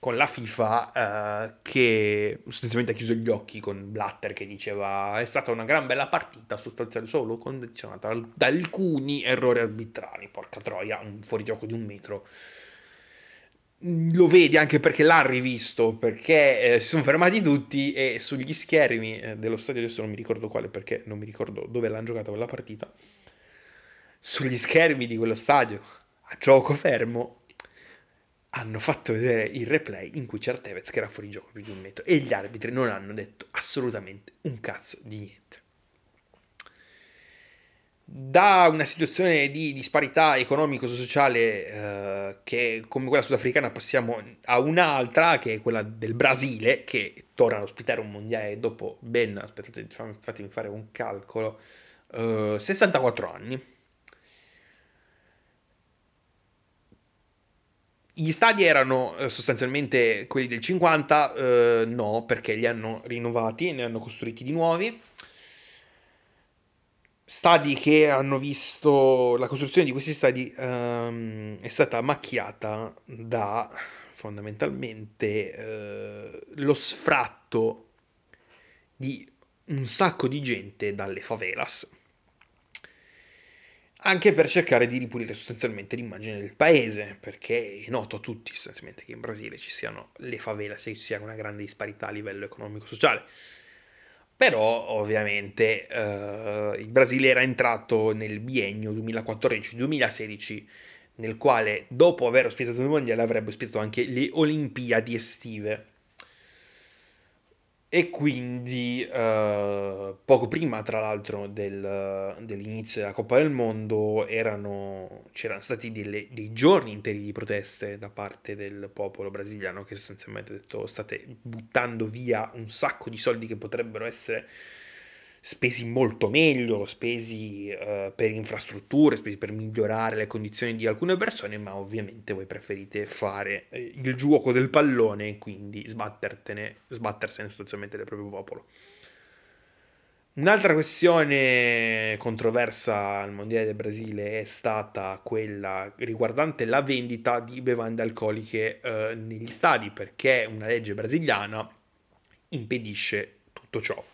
con la FIFA eh, che sostanzialmente ha chiuso gli occhi, con Blatter che diceva è stata una gran bella partita, sostanzialmente solo condizionata da alcuni errori arbitrali. Porca troia, un fuorigioco di un metro lo vedi anche perché l'ha rivisto, perché eh, si sono fermati tutti e sugli schermi eh, dello stadio, adesso non mi ricordo quale perché non mi ricordo dove l'hanno giocata quella partita, sugli schermi di quello stadio a gioco fermo hanno fatto vedere il replay in cui c'era Tevez che era fuori gioco più di un metro, e gli arbitri non hanno detto assolutamente un cazzo di niente. Da una situazione di disparità economico-sociale eh, che come quella sudafricana passiamo a un'altra, che è quella del Brasile, che torna ad ospitare un mondiale dopo ben, aspettate fatemi fare un calcolo, eh, sessantaquattro anni. Gli stadi erano sostanzialmente quelli del cinquanta, eh, no, perché li hanno rinnovati e ne hanno costruiti di nuovi. stadi che hanno visto la costruzione di questi stadi um, è stata macchiata da fondamentalmente uh, lo sfratto di un sacco di gente dalle favelas, anche per cercare di ripulire sostanzialmente l'immagine del paese, perché è noto a tutti sostanzialmente che in Brasile ci siano le favelas e ci sia una grande disparità a livello economico-sociale. Però ovviamente eh, il Brasile era entrato nel biennio duemilaquattordici duemilasedici, nel quale dopo aver ospitato il mondiale avrebbe ospitato anche le Olimpiadi estive. E quindi eh, poco prima, tra l'altro, del, dell'inizio della Coppa del Mondo erano, c'erano stati delle, dei giorni interi di proteste da parte del popolo brasiliano, che sostanzialmente ha detto: state buttando via un sacco di soldi che potrebbero essere spesi molto meglio, spesi eh, per infrastrutture, spesi per migliorare le condizioni di alcune persone, ma ovviamente voi preferite fare il gioco del pallone e quindi sbattertene, sbattersene sostanzialmente del proprio popolo. Un'altra questione controversa al Mondiale del Brasile è stata quella riguardante la vendita di bevande alcoliche eh, negli stadi, perché una legge brasiliana impedisce tutto ciò.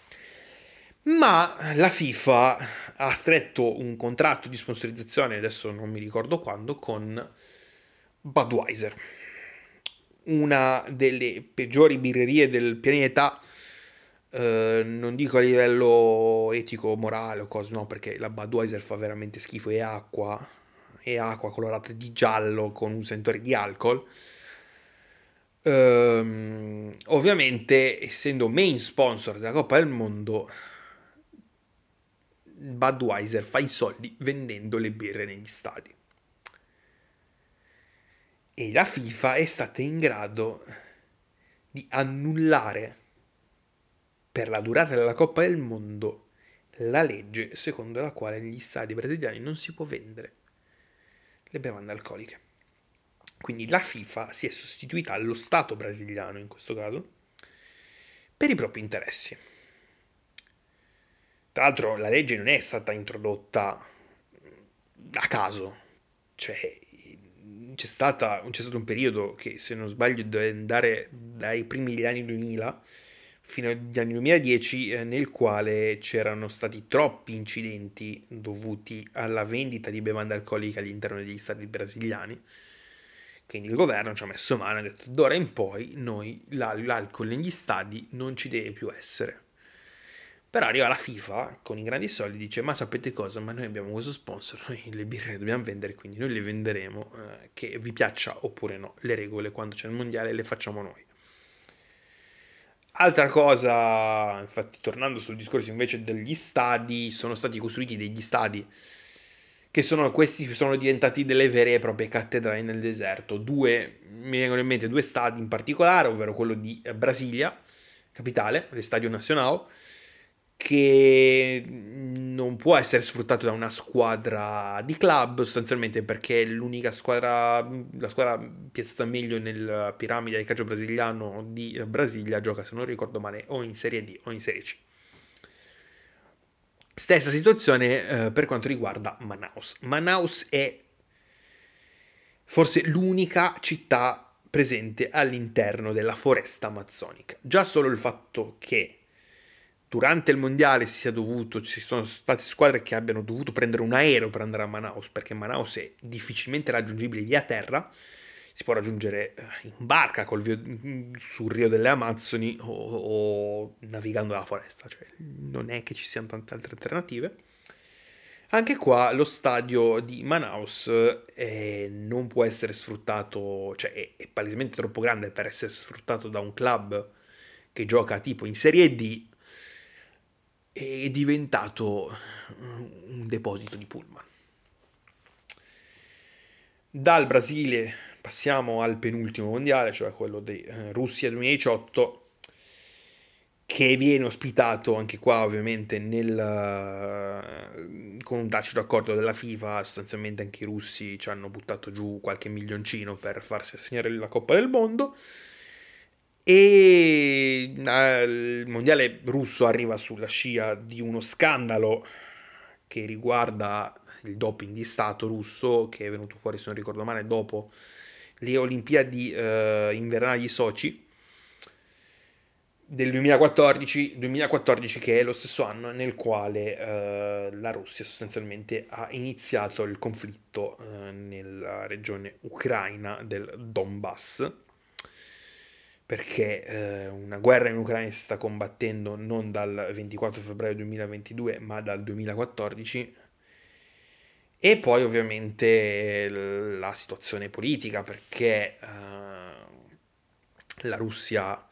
Ma la FIFA ha stretto un contratto di sponsorizzazione, adesso non mi ricordo quando, con Budweiser, una delle peggiori birrerie del pianeta, eh, non dico a livello etico, morale o cose, no, perché la Budweiser fa veramente schifo, è acqua, è acqua colorata di giallo con un sentore di alcol. Eh, ovviamente, essendo main sponsor della Coppa del Mondo, Budweiser fa i soldi vendendo le birre negli stadi, e la FIFA è stata in grado di annullare per la durata della Coppa del Mondo la legge secondo la quale negli stadi brasiliani non si può vendere le bevande alcoliche. Quindi la FIFA si è sostituita allo Stato brasiliano, in questo caso, per i propri interessi. Tra l'altro la legge non è stata introdotta a caso, cioè c'è, stata, c'è stato un periodo che, se non sbaglio, deve andare dai primi degli anni duemila fino agli anni duemiladieci, nel quale c'erano stati troppi incidenti dovuti alla vendita di bevande alcoliche all'interno degli stati brasiliani. Quindi il governo ci ha messo mano e ha detto: d'ora in poi noi l'alcol negli stadi non ci deve più essere. Però arriva la FIFA con i grandi soldi e dice: ma sapete cosa? Ma noi abbiamo questo sponsor, noi le birre le dobbiamo vendere, quindi noi le venderemo, eh, che vi piaccia oppure no. Le regole, quando c'è il mondiale, le facciamo noi. Altra cosa, infatti, tornando sul discorso invece degli stadi, sono stati costruiti degli stadi che sono, questi sono diventati delle vere e proprie cattedrali nel deserto. Due, mi vengono in mente due stadi in particolare, ovvero quello di Brasilia, capitale, l'Estadio Nacional, che non può essere sfruttato da una squadra di club, sostanzialmente perché l'unica squadra, la squadra piazzata meglio nel piramide del calcio brasiliano di Brasilia gioca, se non ricordo male, o in Serie D o in Serie C. Stessa situazione eh, per quanto riguarda Manaus. Manaus è forse l'unica città presente all'interno della foresta amazzonica. Già solo il fatto che durante il mondiale si sia dovuto, ci sono state squadre che abbiano dovuto prendere un aereo per andare a Manaus, perché Manaus è difficilmente raggiungibile via terra, si può raggiungere in barca col vio, sul Rio delle Amazzoni o, o navigando nella foresta, cioè non è che ci siano tante altre alternative. Anche qua lo stadio di Manaus eh, non può essere sfruttato, cioè è, è palesemente troppo grande per essere sfruttato da un club che gioca tipo in Serie D. È diventato un deposito di pullman. Dal Brasile passiamo al penultimo mondiale, cioè quello di Russia duemiladiciotto, che viene ospitato anche qua ovviamente nel, con un tacito accordo della FIFA. Sostanzialmente anche i russi ci hanno buttato giù qualche milioncino per farsi assegnare la Coppa del Mondo. E il mondiale russo arriva sulla scia di uno scandalo che riguarda il doping di Stato russo, che è venuto fuori, se non ricordo male, dopo le Olimpiadi eh, invernali di Sochi del duemilaquattordici, duemilaquattordici, che è lo stesso anno nel quale eh, la Russia sostanzialmente ha iniziato il conflitto eh, nella regione ucraina del Donbass, perché eh, una guerra in Ucraina si sta combattendo non dal ventiquattro febbraio duemilaventidue ma dal duemilaquattordici. E poi ovviamente la situazione politica, perché uh, la Russia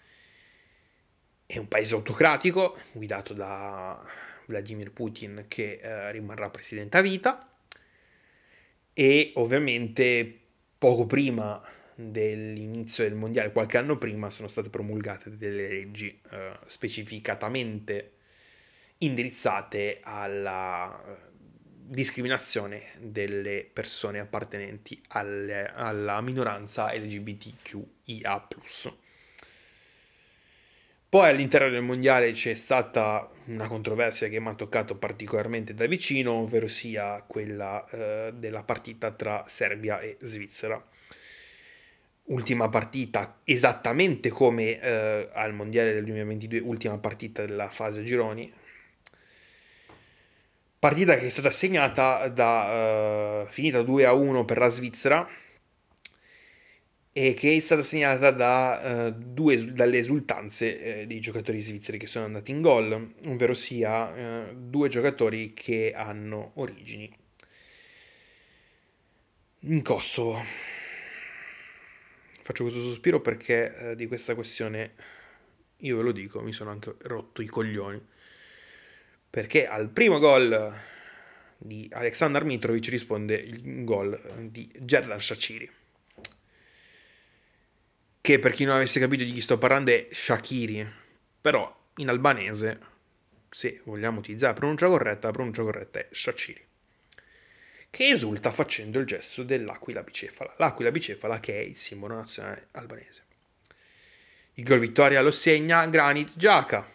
è un paese autocratico guidato da Vladimir Putin, che uh, rimarrà presidente a vita, e ovviamente poco prima dell'inizio del mondiale, qualche anno prima, sono state promulgate delle leggi uh, specificatamente indirizzate alla discriminazione delle persone appartenenti alle, alla minoranza L G B T Q I A plus. Poi all'interno del mondiale c'è stata una controversia che mi ha toccato particolarmente da vicino, ovvero sia quella eh, della partita tra Serbia e Svizzera. Ultima partita, esattamente come eh, al mondiale del duemilaventidue, ultima partita della fase gironi. Partita che è stata segnata da uh, finita due a uno per la Svizzera, e che è stata segnata da, uh, due, dalle esultanze eh, dei giocatori svizzeri che sono andati in gol, ovvero sia uh, due giocatori che hanno origini in Kosovo. Faccio questo sospiro perché uh, di questa questione, io ve lo dico, mi sono anche rotto i coglioni, perché al primo gol di Aleksandar Mitrovic risponde il gol di Xherdan Shaqiri, che, per chi non avesse capito di chi sto parlando, è Shaqiri, però in albanese, se vogliamo utilizzare la pronuncia corretta, la pronuncia corretta è Shaqiri, che esulta facendo il gesto dell'aquila bicefala, l'aquila bicefala che è il simbolo nazionale albanese. Il gol vittoria lo segna Granit Xhaka,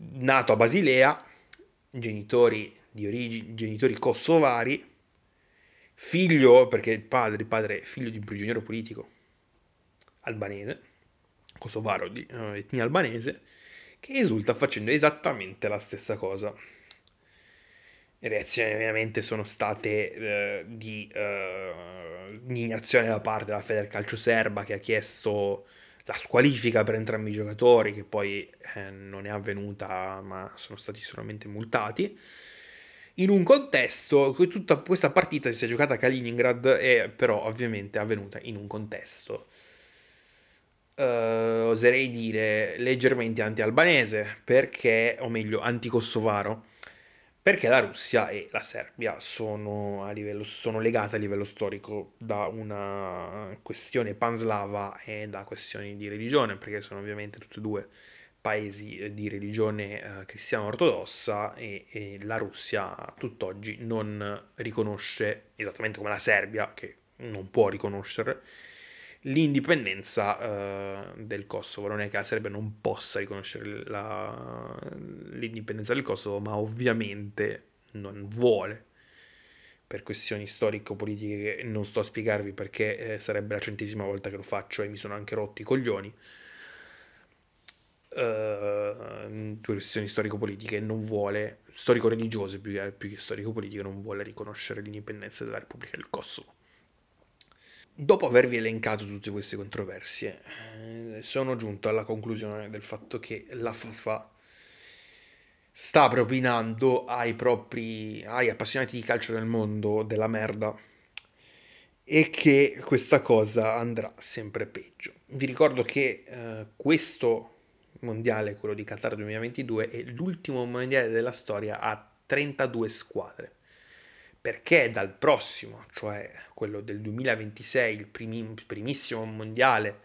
nato a Basilea, genitori di origini, genitori kosovari, figlio, perché il padre, il padre è figlio di un prigioniero politico albanese, kosovaro di eh, etnia albanese, che esulta facendo esattamente la stessa cosa. Le reazioni ovviamente sono state eh, di eh, indignazione da parte della Federcalcio serba, che ha chiesto la squalifica per entrambi i giocatori, che poi eh, non è avvenuta, ma sono stati solamente multati, in un contesto che tutta questa partita si è giocata a Kaliningrad, è però ovviamente avvenuta in un contesto, eh, oserei dire, leggermente anti-albanese, perché, o meglio, anti-kosovaro, perché la Russia e la Serbia sono, a livello, sono legate a livello storico da una questione panslava e da questioni di religione, perché sono ovviamente tutti e due paesi di religione eh, cristiana ortodossa, e, e la Russia tutt'oggi non riconosce, esattamente come la Serbia, che non può riconoscere, l'indipendenza eh, del Kosovo. Non è che la Serbia non possa riconoscere la, l'indipendenza del Kosovo, ma ovviamente non vuole, per questioni storico-politiche che non sto a spiegarvi, perché eh, sarebbe la centesima volta che lo faccio e mi sono anche rotti i coglioni, uh, per questioni storico-politiche non vuole, storico-religiose più che, più che storico-politiche, non vuole riconoscere l'indipendenza della Repubblica del Kosovo. Dopo avervi elencato tutte queste controversie, sono giunto alla conclusione del fatto che la FIFA sta propinando ai propri ai appassionati di calcio del mondo della merda, e che questa cosa andrà sempre peggio. Vi ricordo che eh, questo mondiale, quello di Qatar duemilaventidue, è l'ultimo mondiale della storia a trentadue squadre, perché dal prossimo, cioè quello del duemilaventisei, il primi, primissimo mondiale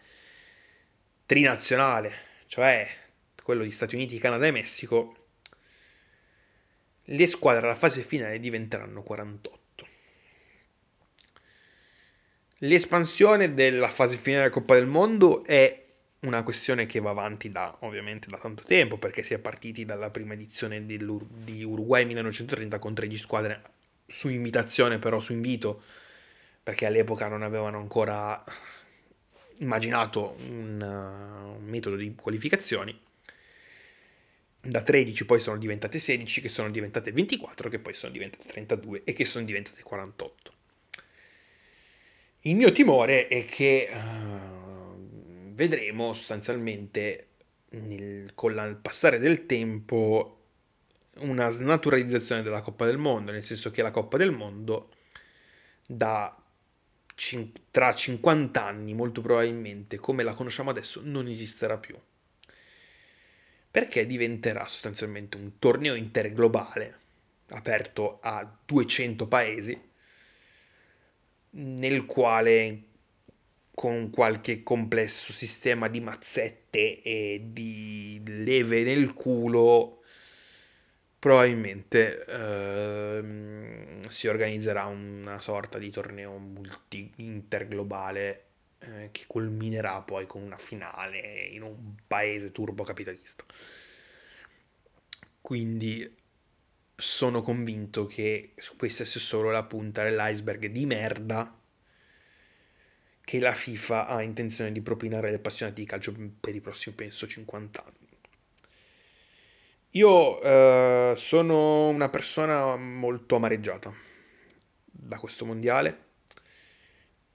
trinazionale, cioè quello di Stati Uniti, Canada e Messico, le squadre alla fase finale diventeranno quarantotto. L'espansione della fase finale della Coppa del Mondo è una questione che va avanti da ovviamente da tanto tempo, perché si è partiti dalla prima edizione di Uruguay millenovecentotrenta con tredici squadre su invitazione, però su invito, perché all'epoca non avevano ancora immaginato un, uh, un metodo di qualificazioni. Da tredici poi sono diventate sedici, che sono diventate ventiquattro, che poi sono diventate trentadue e che sono diventate quarantotto. Il mio timore è che uh, vedremo sostanzialmente nel, con la, il passare del tempo una snaturalizzazione della Coppa del Mondo, nel senso che la Coppa del Mondo da cin- tra cinquanta anni molto probabilmente, come la conosciamo adesso, non esisterà più, perché diventerà sostanzialmente un torneo interglobale aperto a duecento paesi, nel quale con qualche complesso sistema di mazzette e di leve nel culo probabilmente eh, si organizzerà una sorta di torneo multi interglobale eh, che culminerà poi con una finale in un paese turbocapitalista. Quindi sono convinto che questa sia solo la punta dell'iceberg di merda che la FIFA ha intenzione di propinare agli appassionati di calcio per i prossimi, penso, cinquanta anni. Io eh, sono una persona molto amareggiata da questo mondiale,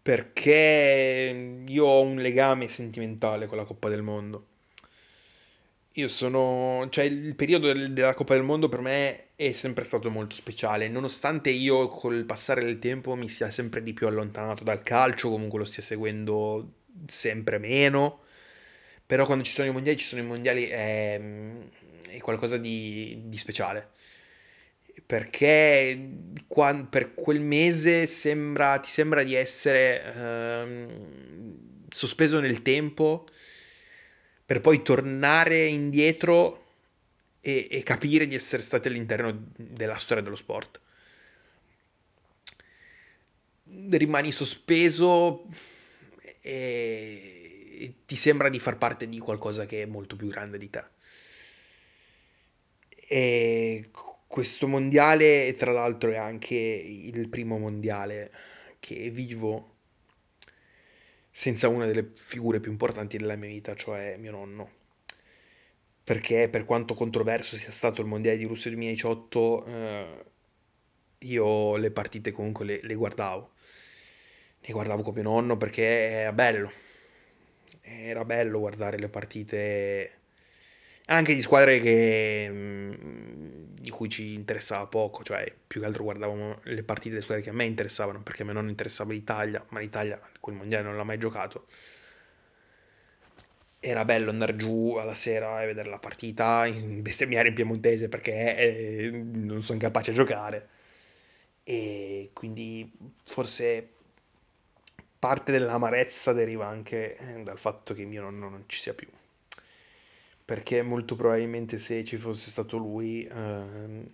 perché io ho un legame sentimentale con la Coppa del Mondo. Io sono, cioè il periodo della Coppa del Mondo per me è sempre stato molto speciale, nonostante io col passare del tempo mi sia sempre di più allontanato dal calcio, comunque lo stia seguendo sempre meno, però quando ci sono i mondiali, ci sono i mondiali è, è qualcosa di, di speciale, perché qua, per quel mese sembra, ti sembra di essere ehm, sospeso nel tempo, per poi tornare indietro e, e capire di essere stati all'interno della storia dello sport. Rimani sospeso e, e ti sembra di far parte di qualcosa che è molto più grande di te. E questo mondiale, tra l'altro, è anche il primo mondiale che vivo senza una delle figure più importanti della mia vita, cioè mio nonno. Perché per quanto controverso sia stato il mondiale di Russia duemiladiciotto, eh, io le partite comunque le, le guardavo. Le guardavo con mio nonno perché era bello. Era bello guardare le partite anche di squadre che, mh, di cui ci interessava poco, cioè più che altro guardavamo le partite delle squadre che a me interessavano, perché a me non interessava l'Italia, ma l'Italia quel mondiale non l'ha mai giocato. Era bello andare giù alla sera e vedere la partita, bestemmiare in piemontese perché eh, non sono capace a giocare, e quindi forse parte dell'amarezza deriva anche eh, dal fatto che mio nonno non ci sia più. Perché molto probabilmente se ci fosse stato lui, ehm,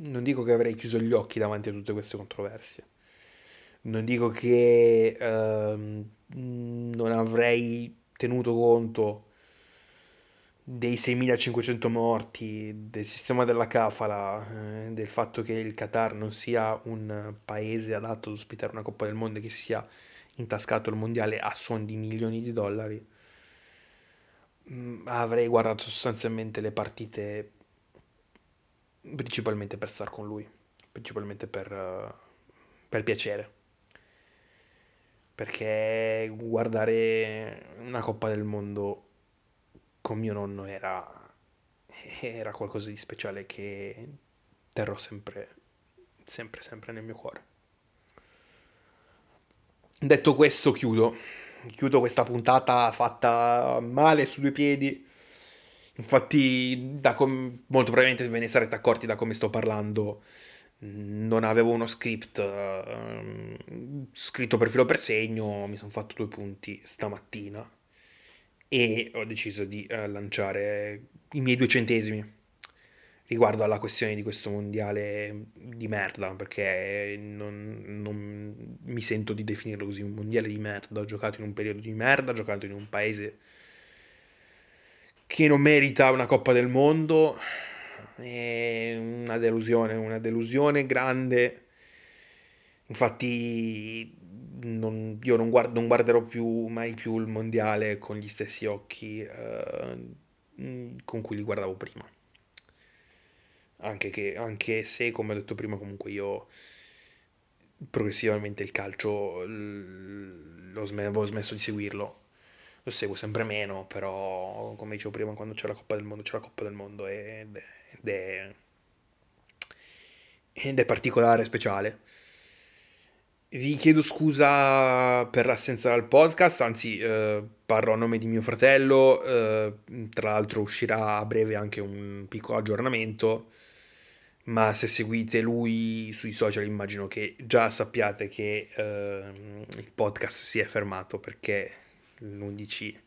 non dico che avrei chiuso gli occhi davanti a tutte queste controversie, non dico che ehm, non avrei tenuto conto dei seimilacinquecento morti, del sistema della kafala, eh, del fatto che il Qatar non sia un paese adatto ad ospitare una Coppa del Mondo e che sia intascato il mondiale a suon di milioni di dollari. Avrei guardato sostanzialmente le partite principalmente per star con lui, principalmente per, per piacere, perché guardare una Coppa del Mondo con mio nonno era, era qualcosa di speciale che terrò sempre, sempre, sempre nel mio cuore. Detto questo, chiudo. Chiudo questa puntata fatta male su due piedi. Infatti, da com- molto probabilmente ve ne sarete accorti da come sto parlando. Non avevo uno script uh, scritto per filo per segno, mi sono fatto due punti stamattina e ho deciso di uh, lanciare i miei due centesimi riguardo alla questione di questo mondiale di merda, perché non, non mi sento di definirlo così, un mondiale di merda, giocato in un periodo di merda, giocato in un paese che non merita una Coppa del Mondo, è una delusione, una delusione grande. Infatti non, io non, guardo, non guarderò più mai più il mondiale con gli stessi occhi eh, con cui li guardavo prima, anche, che, anche se, come ho detto prima, comunque io progressivamente il calcio l'ho sm- ho smesso di seguirlo, lo seguo sempre meno, però come dicevo prima, quando c'è la Coppa del Mondo c'è la Coppa del Mondo ed è, ed è, ed è particolare, speciale. Vi chiedo scusa per l'assenza dal podcast, anzi eh, parlo a nome di mio fratello, eh, tra l'altro uscirà a breve anche un piccolo aggiornamento, ma se seguite lui sui social immagino che già sappiate che eh, il podcast si è fermato perché l'undici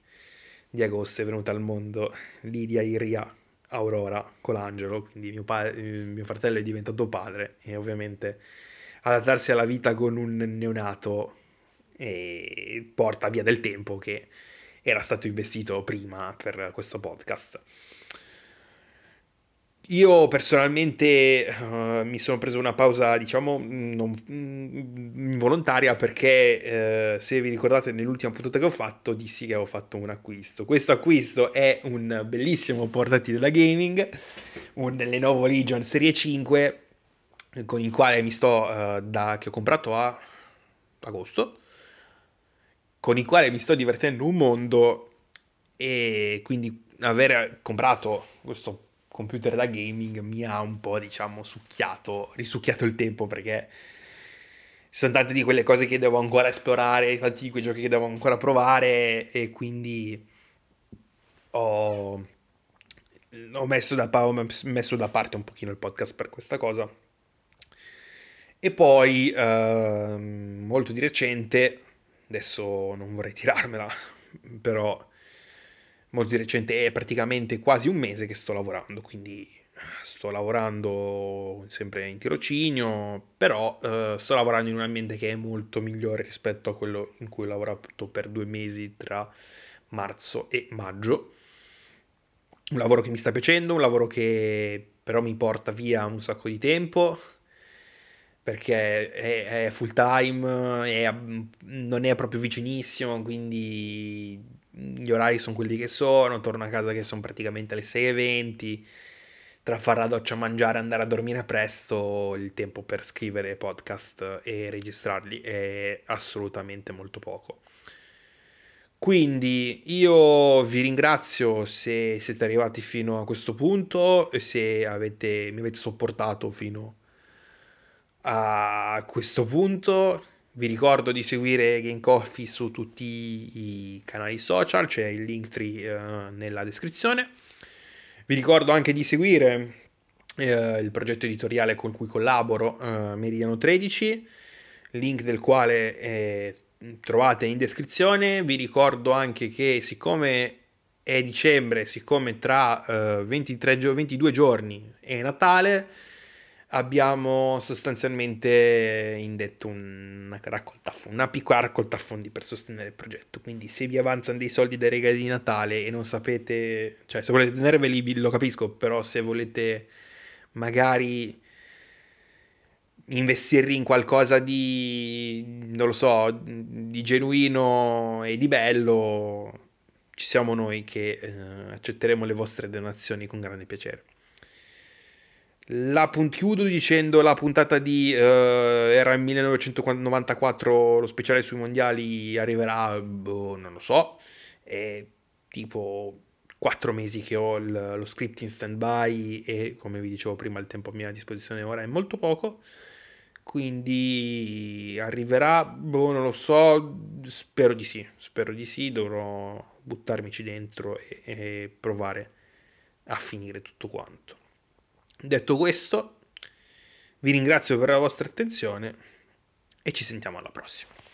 di agosto è venuta al mondo Lidia Iria Aurora Colangelo, quindi mio, pa- mio fratello è diventato padre e ovviamente adattarsi alla vita con un neonato e porta via del tempo che era stato investito prima per questo podcast. Io personalmente uh, mi sono preso una pausa, diciamo, non, involontaria, perché uh, se vi ricordate nell'ultima puntata che ho fatto dissi che avevo fatto un acquisto. Questo acquisto è un bellissimo portatile da gaming, un Lenovo Legion serie cinque, con il quale mi sto uh, da che ho comprato a agosto, con il quale mi sto divertendo un mondo, e quindi aver comprato questo computer da gaming mi ha un po', diciamo, succhiato, risucchiato il tempo, perché ci sono tante di quelle cose che devo ancora esplorare, tanti di quei giochi che devo ancora provare, e quindi ho, ho, messo, da, ho messo da parte un pochino il podcast per questa cosa. E poi eh, molto di recente, adesso non vorrei tirarmela, però molto di recente è praticamente quasi un mese che sto lavorando, quindi sto lavorando sempre in tirocinio, però eh, sto lavorando in un ambiente che è molto migliore rispetto a quello in cui ho lavorato per due mesi tra marzo e maggio. Un lavoro che mi sta piacendo, un lavoro che però mi porta via un sacco di tempo, perché è, è full time, è, non è proprio vicinissimo, quindi gli orari sono quelli che sono, torno a casa che sono praticamente alle sei e venti, tra far la doccia, mangiare, andare a dormire presto, il tempo per scrivere podcast e registrarli è assolutamente molto poco. Quindi io vi ringrazio se siete arrivati fino a questo punto, e se avete, mi avete sopportato fino a questo punto. Vi ricordo di seguire Game Coffee su tutti i canali social, c'è il Linktree eh, nella descrizione. Vi ricordo anche di seguire eh, il progetto editoriale con cui collaboro, eh, Meridiano tredici, link del quale eh, trovate in descrizione. Vi ricordo anche che, siccome è dicembre, siccome tra eh, ventitré, ventidue giorni è Natale, abbiamo sostanzialmente indetto una, raccolta, una piccola raccolta fondi per sostenere il progetto, quindi se vi avanzano dei soldi dai regali di Natale e non sapete, cioè se volete tenerveli lo capisco, però se volete magari investirli in qualcosa di, non lo so, di genuino e di bello, ci siamo noi che eh, accetteremo le vostre donazioni con grande piacere. La punt- chiudo dicendo la puntata di uh, era il millenovecentonovantaquattro, lo speciale sui mondiali arriverà, boh, non lo so, è tipo quattro mesi che ho il, lo script in stand by, e come vi dicevo prima il tempo a mia disposizione ora è molto poco, quindi arriverà, boh, non lo so, spero di sì, spero di sì, dovrò buttarmici dentro e, e provare a finire tutto quanto. Detto questo, vi ringrazio per la vostra attenzione e ci sentiamo alla prossima.